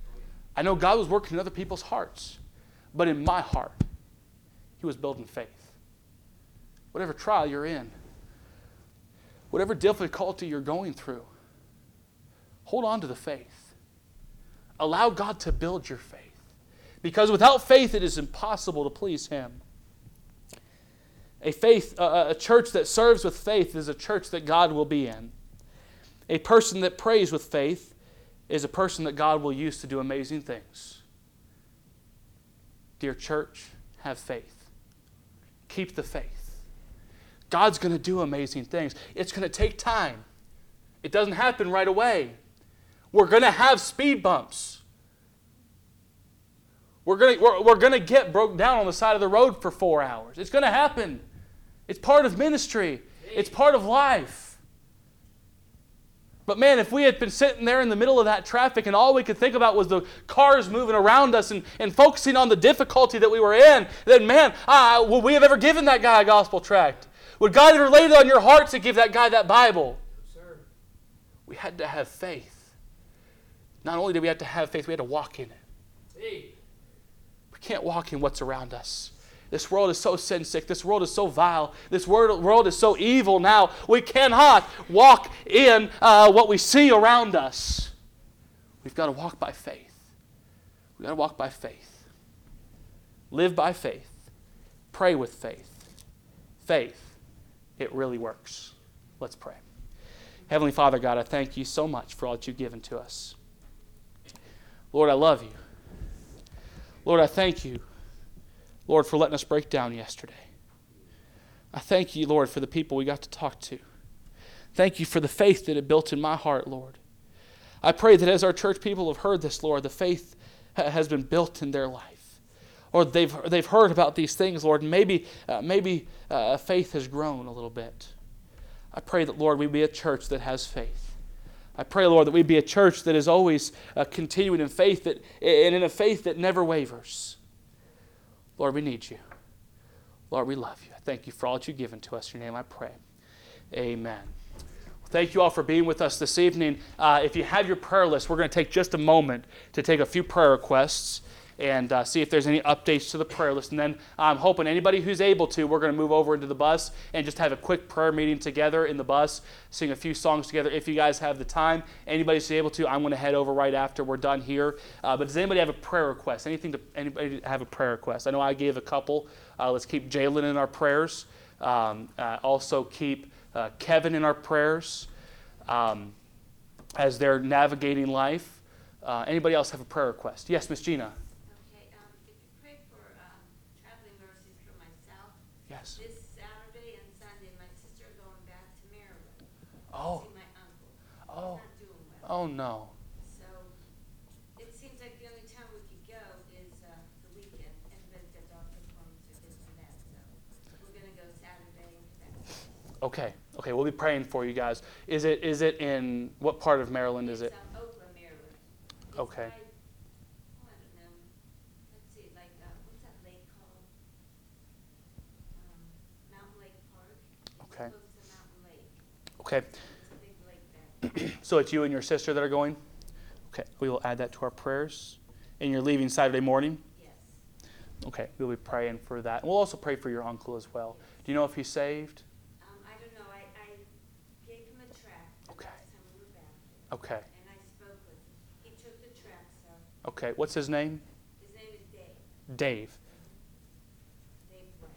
I know God was working in other people's hearts. But in my heart, He was building faith. Whatever trial you're in, whatever difficulty you're going through, hold on to the faith. Allow God to build your faith. Because without faith, it is impossible to please Him. A faith, a, a church that serves with faith is a church that God will be in. A person that prays with faith is a person that God will use to do amazing things. Dear church, have faith. Keep the faith. God's going to do amazing things. It's going to take time. It doesn't happen right away. We're going to have speed bumps. We're going to, we're, we're going to get broke down on the side of the road for four hours. It's going to happen. It's part of ministry. It's part of life. But man, if we had been sitting there in the middle of that traffic and all we could think about was the cars moving around us and, and focusing on the difficulty that we were in, then man, ah, would we have ever given that guy a gospel tract? Would God have laid it on your heart to give that guy that Bible? Yes, sir. We had to have faith. Not only did we have to have faith, we had to walk in it. Hey. Can't walk in what's around us. This world is so sin sick. This world is so vile. This world, world is so evil now. We cannot walk in uh, what we see around us. We've got to walk by faith. We've got to walk by faith. Live by faith. Pray with faith. Faith, it really works. Let's pray. Heavenly Father, God, I thank you so much for all that you've given to us. Lord, I love you. Lord, I thank you, Lord, for letting us break down yesterday. I thank you, Lord, for the people we got to talk to. Thank you for the faith that it built in my heart, Lord. I pray that as our church people have heard this, Lord, the faith ha- has been built in their life. Or they've they've heard about these things, Lord, and maybe, uh, maybe uh, faith has grown a little bit. I pray that, Lord, we be a church that has faith. I pray, Lord, that we be a church that is always uh, continuing in faith that, and in a faith that never wavers. Lord, we need you. Lord, we love you. I thank you for all that you've given to us. In your name I pray. Amen. Well, thank you all for being with us this evening. Uh, if you have your prayer list, we're going to take just a moment to take a few prayer requests and uh, see if there's any updates to the prayer list. And then I'm hoping anybody who's able to, we're going to move over into the bus and just have a quick prayer meeting together in the bus, sing a few songs together if you guys have the time. Anybody who's able to, I'm going to head over right after we're done here. Uh, but does anybody have a prayer request? Anything to, anybody have a prayer request? I know I gave a couple. Uh, let's keep Jaylen in our prayers. Um, uh, also keep uh, Kevin in our prayers um, as they're navigating life. Uh, anybody else have a prayer request? Yes, Miss Gina. This Saturday and Sunday, my sister going back to Maryland oh. to see my uncle. Oh. He's not doing well. Oh, no. So it seems like the only time we could go is uh, the weekend, and then the doctor's going to this and that. So we're going to go Saturday and Saturday. Okay. Okay, we'll be praying for you guys. Is it? Is it in what part of Maryland it's is it? South Oakland, Maryland. It's okay. By, oh, I don't know. Let's see, like, uh, what's that lake called? Okay. So it's you and your sister that are going? Okay. We will add that to our prayers. And you're leaving Saturday morning? Yes. Okay. We'll be praying for that. And we'll also pray for your uncle as well. Do you know if he's saved? Um, I don't know. I, I gave him a tract. Okay. We were okay. And I spoke with him. He took the tract, so. Okay. What's his name? His name is Dave. Dave. Dave White.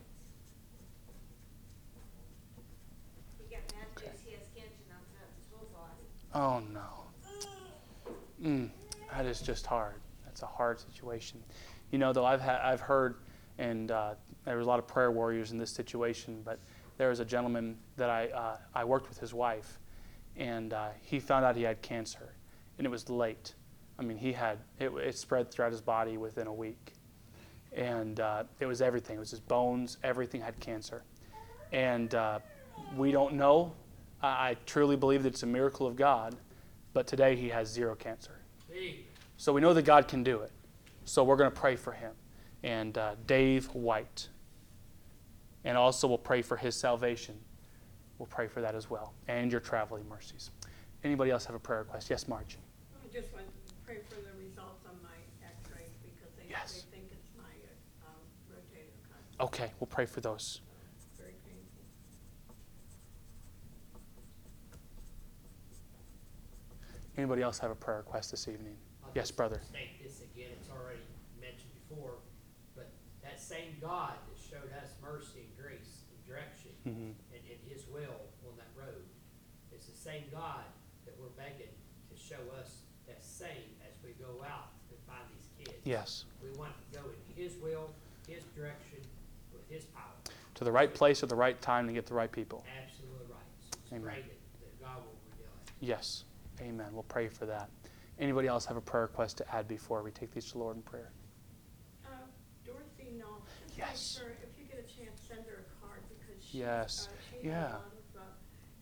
He got mad because okay. He has cancer on his whole body. Oh, no. Mm, that is just hard. That's a hard situation. You know, though, I've, ha- I've heard... And uh, there was a lot of prayer warriors in this situation, but there was a gentleman that I uh, I worked with his wife, and uh, he found out he had cancer, and it was late. I mean, he had it, it spread throughout his body within a week, and uh, it was everything. It was his bones. Everything had cancer, and uh, we don't know. I, I truly believe that it's a miracle of God, but today he has zero cancer. So we know that God can do it. So we're going to pray for him. And uh, Dave White. And also we'll pray for his salvation. We'll pray for that as well. And your traveling mercies. Anybody else have a prayer request? Yes, Marge. I just want to pray for the results on my x-rays because they, yes. they think it's my uh, rotator cuff. Okay, we'll pray for those. It's very painful. Anybody else have a prayer request this evening? I'll yes, brother. State this again. It's already mentioned before. That same God that showed us mercy and grace and direction mm-hmm. and, and His will on that road, it's the same God that we're begging to show us that same as we go out and find these kids. Yes. We want to go in His will, His direction, with His power. To the right place at the right time to get the right people. Absolutely right. So it's Amen. Great that God will reveal it. Yes. Amen. We'll pray for that. Anybody else have a prayer request to add before we take these to the Lord in prayer? Yes. Sure, if you get a chance, send her a card because she, yes. uh, she yeah. has a lot of uh,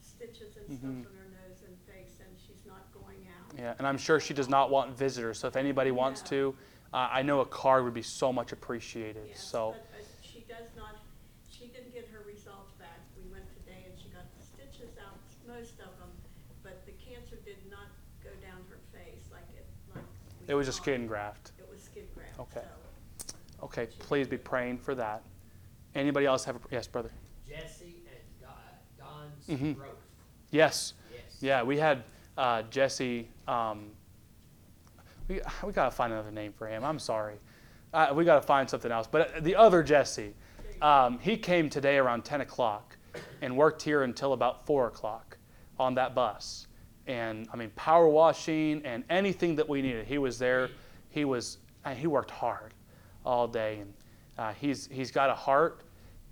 stitches and mm-hmm. stuff on her nose and face, and she's not going out. Yeah, and I'm sure she does not want visitors. So if anybody wants yeah. to, uh, I know a card would be so much appreciated. Yes, so but, uh, she does not. She didn't get her results back. We went today, and she got the stitches out, most of them, but the cancer did not go down her face like it. Like it was a skin graft. It was skin graft. Okay. So. Okay, please be praying for that. Anybody else have a... Yes, brother. Jesse and Don's mm-hmm. growth. Yes. yes. Yeah, we had uh, Jesse... Um, we we got to find another name for him. I'm sorry. Uh, we got to find something else. But the other Jesse, um, he came today around ten o'clock and worked here until about four o'clock on that bus. And, I mean, power washing and anything that we needed. He was there. He was... And he worked hard. All day, and uh, he's he's got a heart,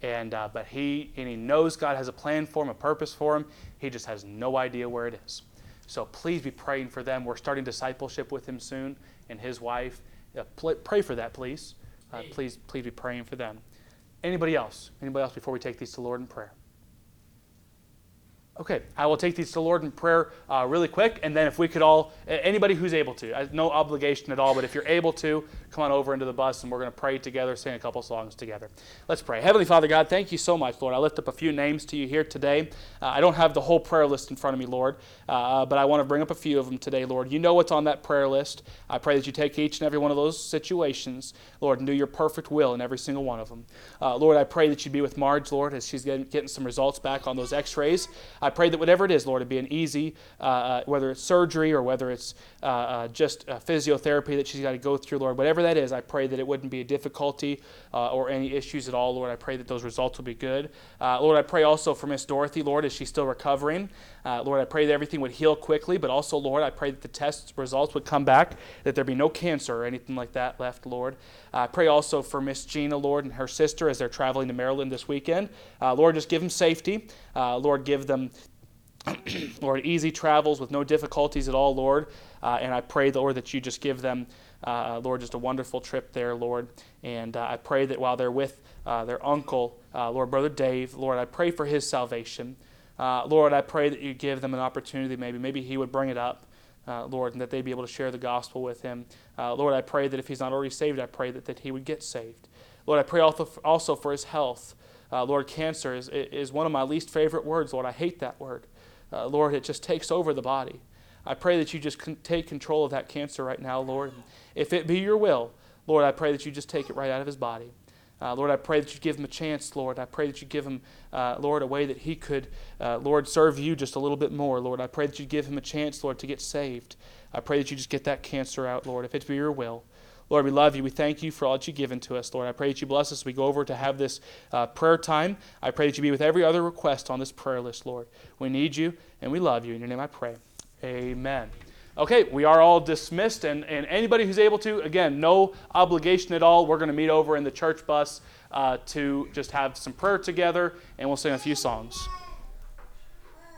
and uh, but he and he knows God has a plan for him, a purpose for him. He just has no idea where it is. So please be praying for them. We're starting discipleship with him soon, and his wife. Uh, pl- pray for that, please. Uh, please, please be praying for them. Anybody else? Anybody else before we take these to the Lord in prayer? Okay, I will take these to the Lord in prayer uh, really quick, and then if we could all, anybody who's able to, no obligation at all, but if you're able to, come on over into the bus, and we're going to pray together, sing a couple songs together. Let's pray. Heavenly Father God, thank you so much, Lord. I lift up a few names to you here today. Uh, I don't have the whole prayer list in front of me, Lord, uh, but I want to bring up a few of them today, Lord. You know what's on that prayer list. I pray that you take each and every one of those situations, Lord, and do your perfect will in every single one of them. Uh, Lord, I pray that you be with Marge, Lord, as she's getting, getting some results back on those x-rays. I pray that whatever it is, Lord, it'd be an easy, uh, uh, whether it's surgery or whether it's uh, uh, just uh, physiotherapy that she's got to go through, Lord. Whatever that is, I pray that it wouldn't be a difficulty uh, or any issues at all, Lord. I pray that those results will be good. Uh, Lord, I pray also for Miss Dorothy, Lord, as she's still recovering. Uh, Lord, I pray that everything would heal quickly, but also, Lord, I pray that the test results would come back, that there be no cancer or anything like that left, Lord. Uh, I pray also for Miss Gina, Lord, and her sister as they're traveling to Maryland this weekend. Uh, Lord, just give them safety. Uh, Lord, give them, Lord, easy travels with no difficulties at all, Lord. Uh, and I pray, Lord, that you just give them, uh, Lord, just a wonderful trip there, Lord. And uh, I pray that while they're with uh, their uncle, uh, Lord, Brother Dave, Lord, I pray for his salvation. Uh, Lord, I pray that you give them an opportunity. Maybe maybe he would bring it up, uh, Lord, and that they'd be able to share the gospel with him. Uh, Lord, I pray that if he's not already saved, I pray that, that he would get saved. Lord, I pray also for his health. Uh, Lord, cancer is, is one of my least favorite words, Lord. I hate that word. Uh, Lord, it just takes over the body. I pray that you just con- take control of that cancer right now, Lord. If it be your will, Lord, I pray that you just take it right out of his body. Uh, Lord, I pray that you give him a chance, Lord. I pray that you give him, uh, Lord, a way that he could, uh, Lord, serve you just a little bit more, Lord. I pray that you give him a chance, Lord, to get saved. I pray that you just get that cancer out, Lord, if it be your will. Lord, we love you. We thank you for all that you've given to us, Lord. I pray that you bless us as we go over to have this uh, prayer time. I pray that you be with every other request on this prayer list, Lord. We need you, and we love you. In your name I pray. Amen. Okay, we are all dismissed, and, and anybody who's able to, again, no obligation at all. We're going to meet over in the church bus uh, to just have some prayer together, and we'll sing a few songs.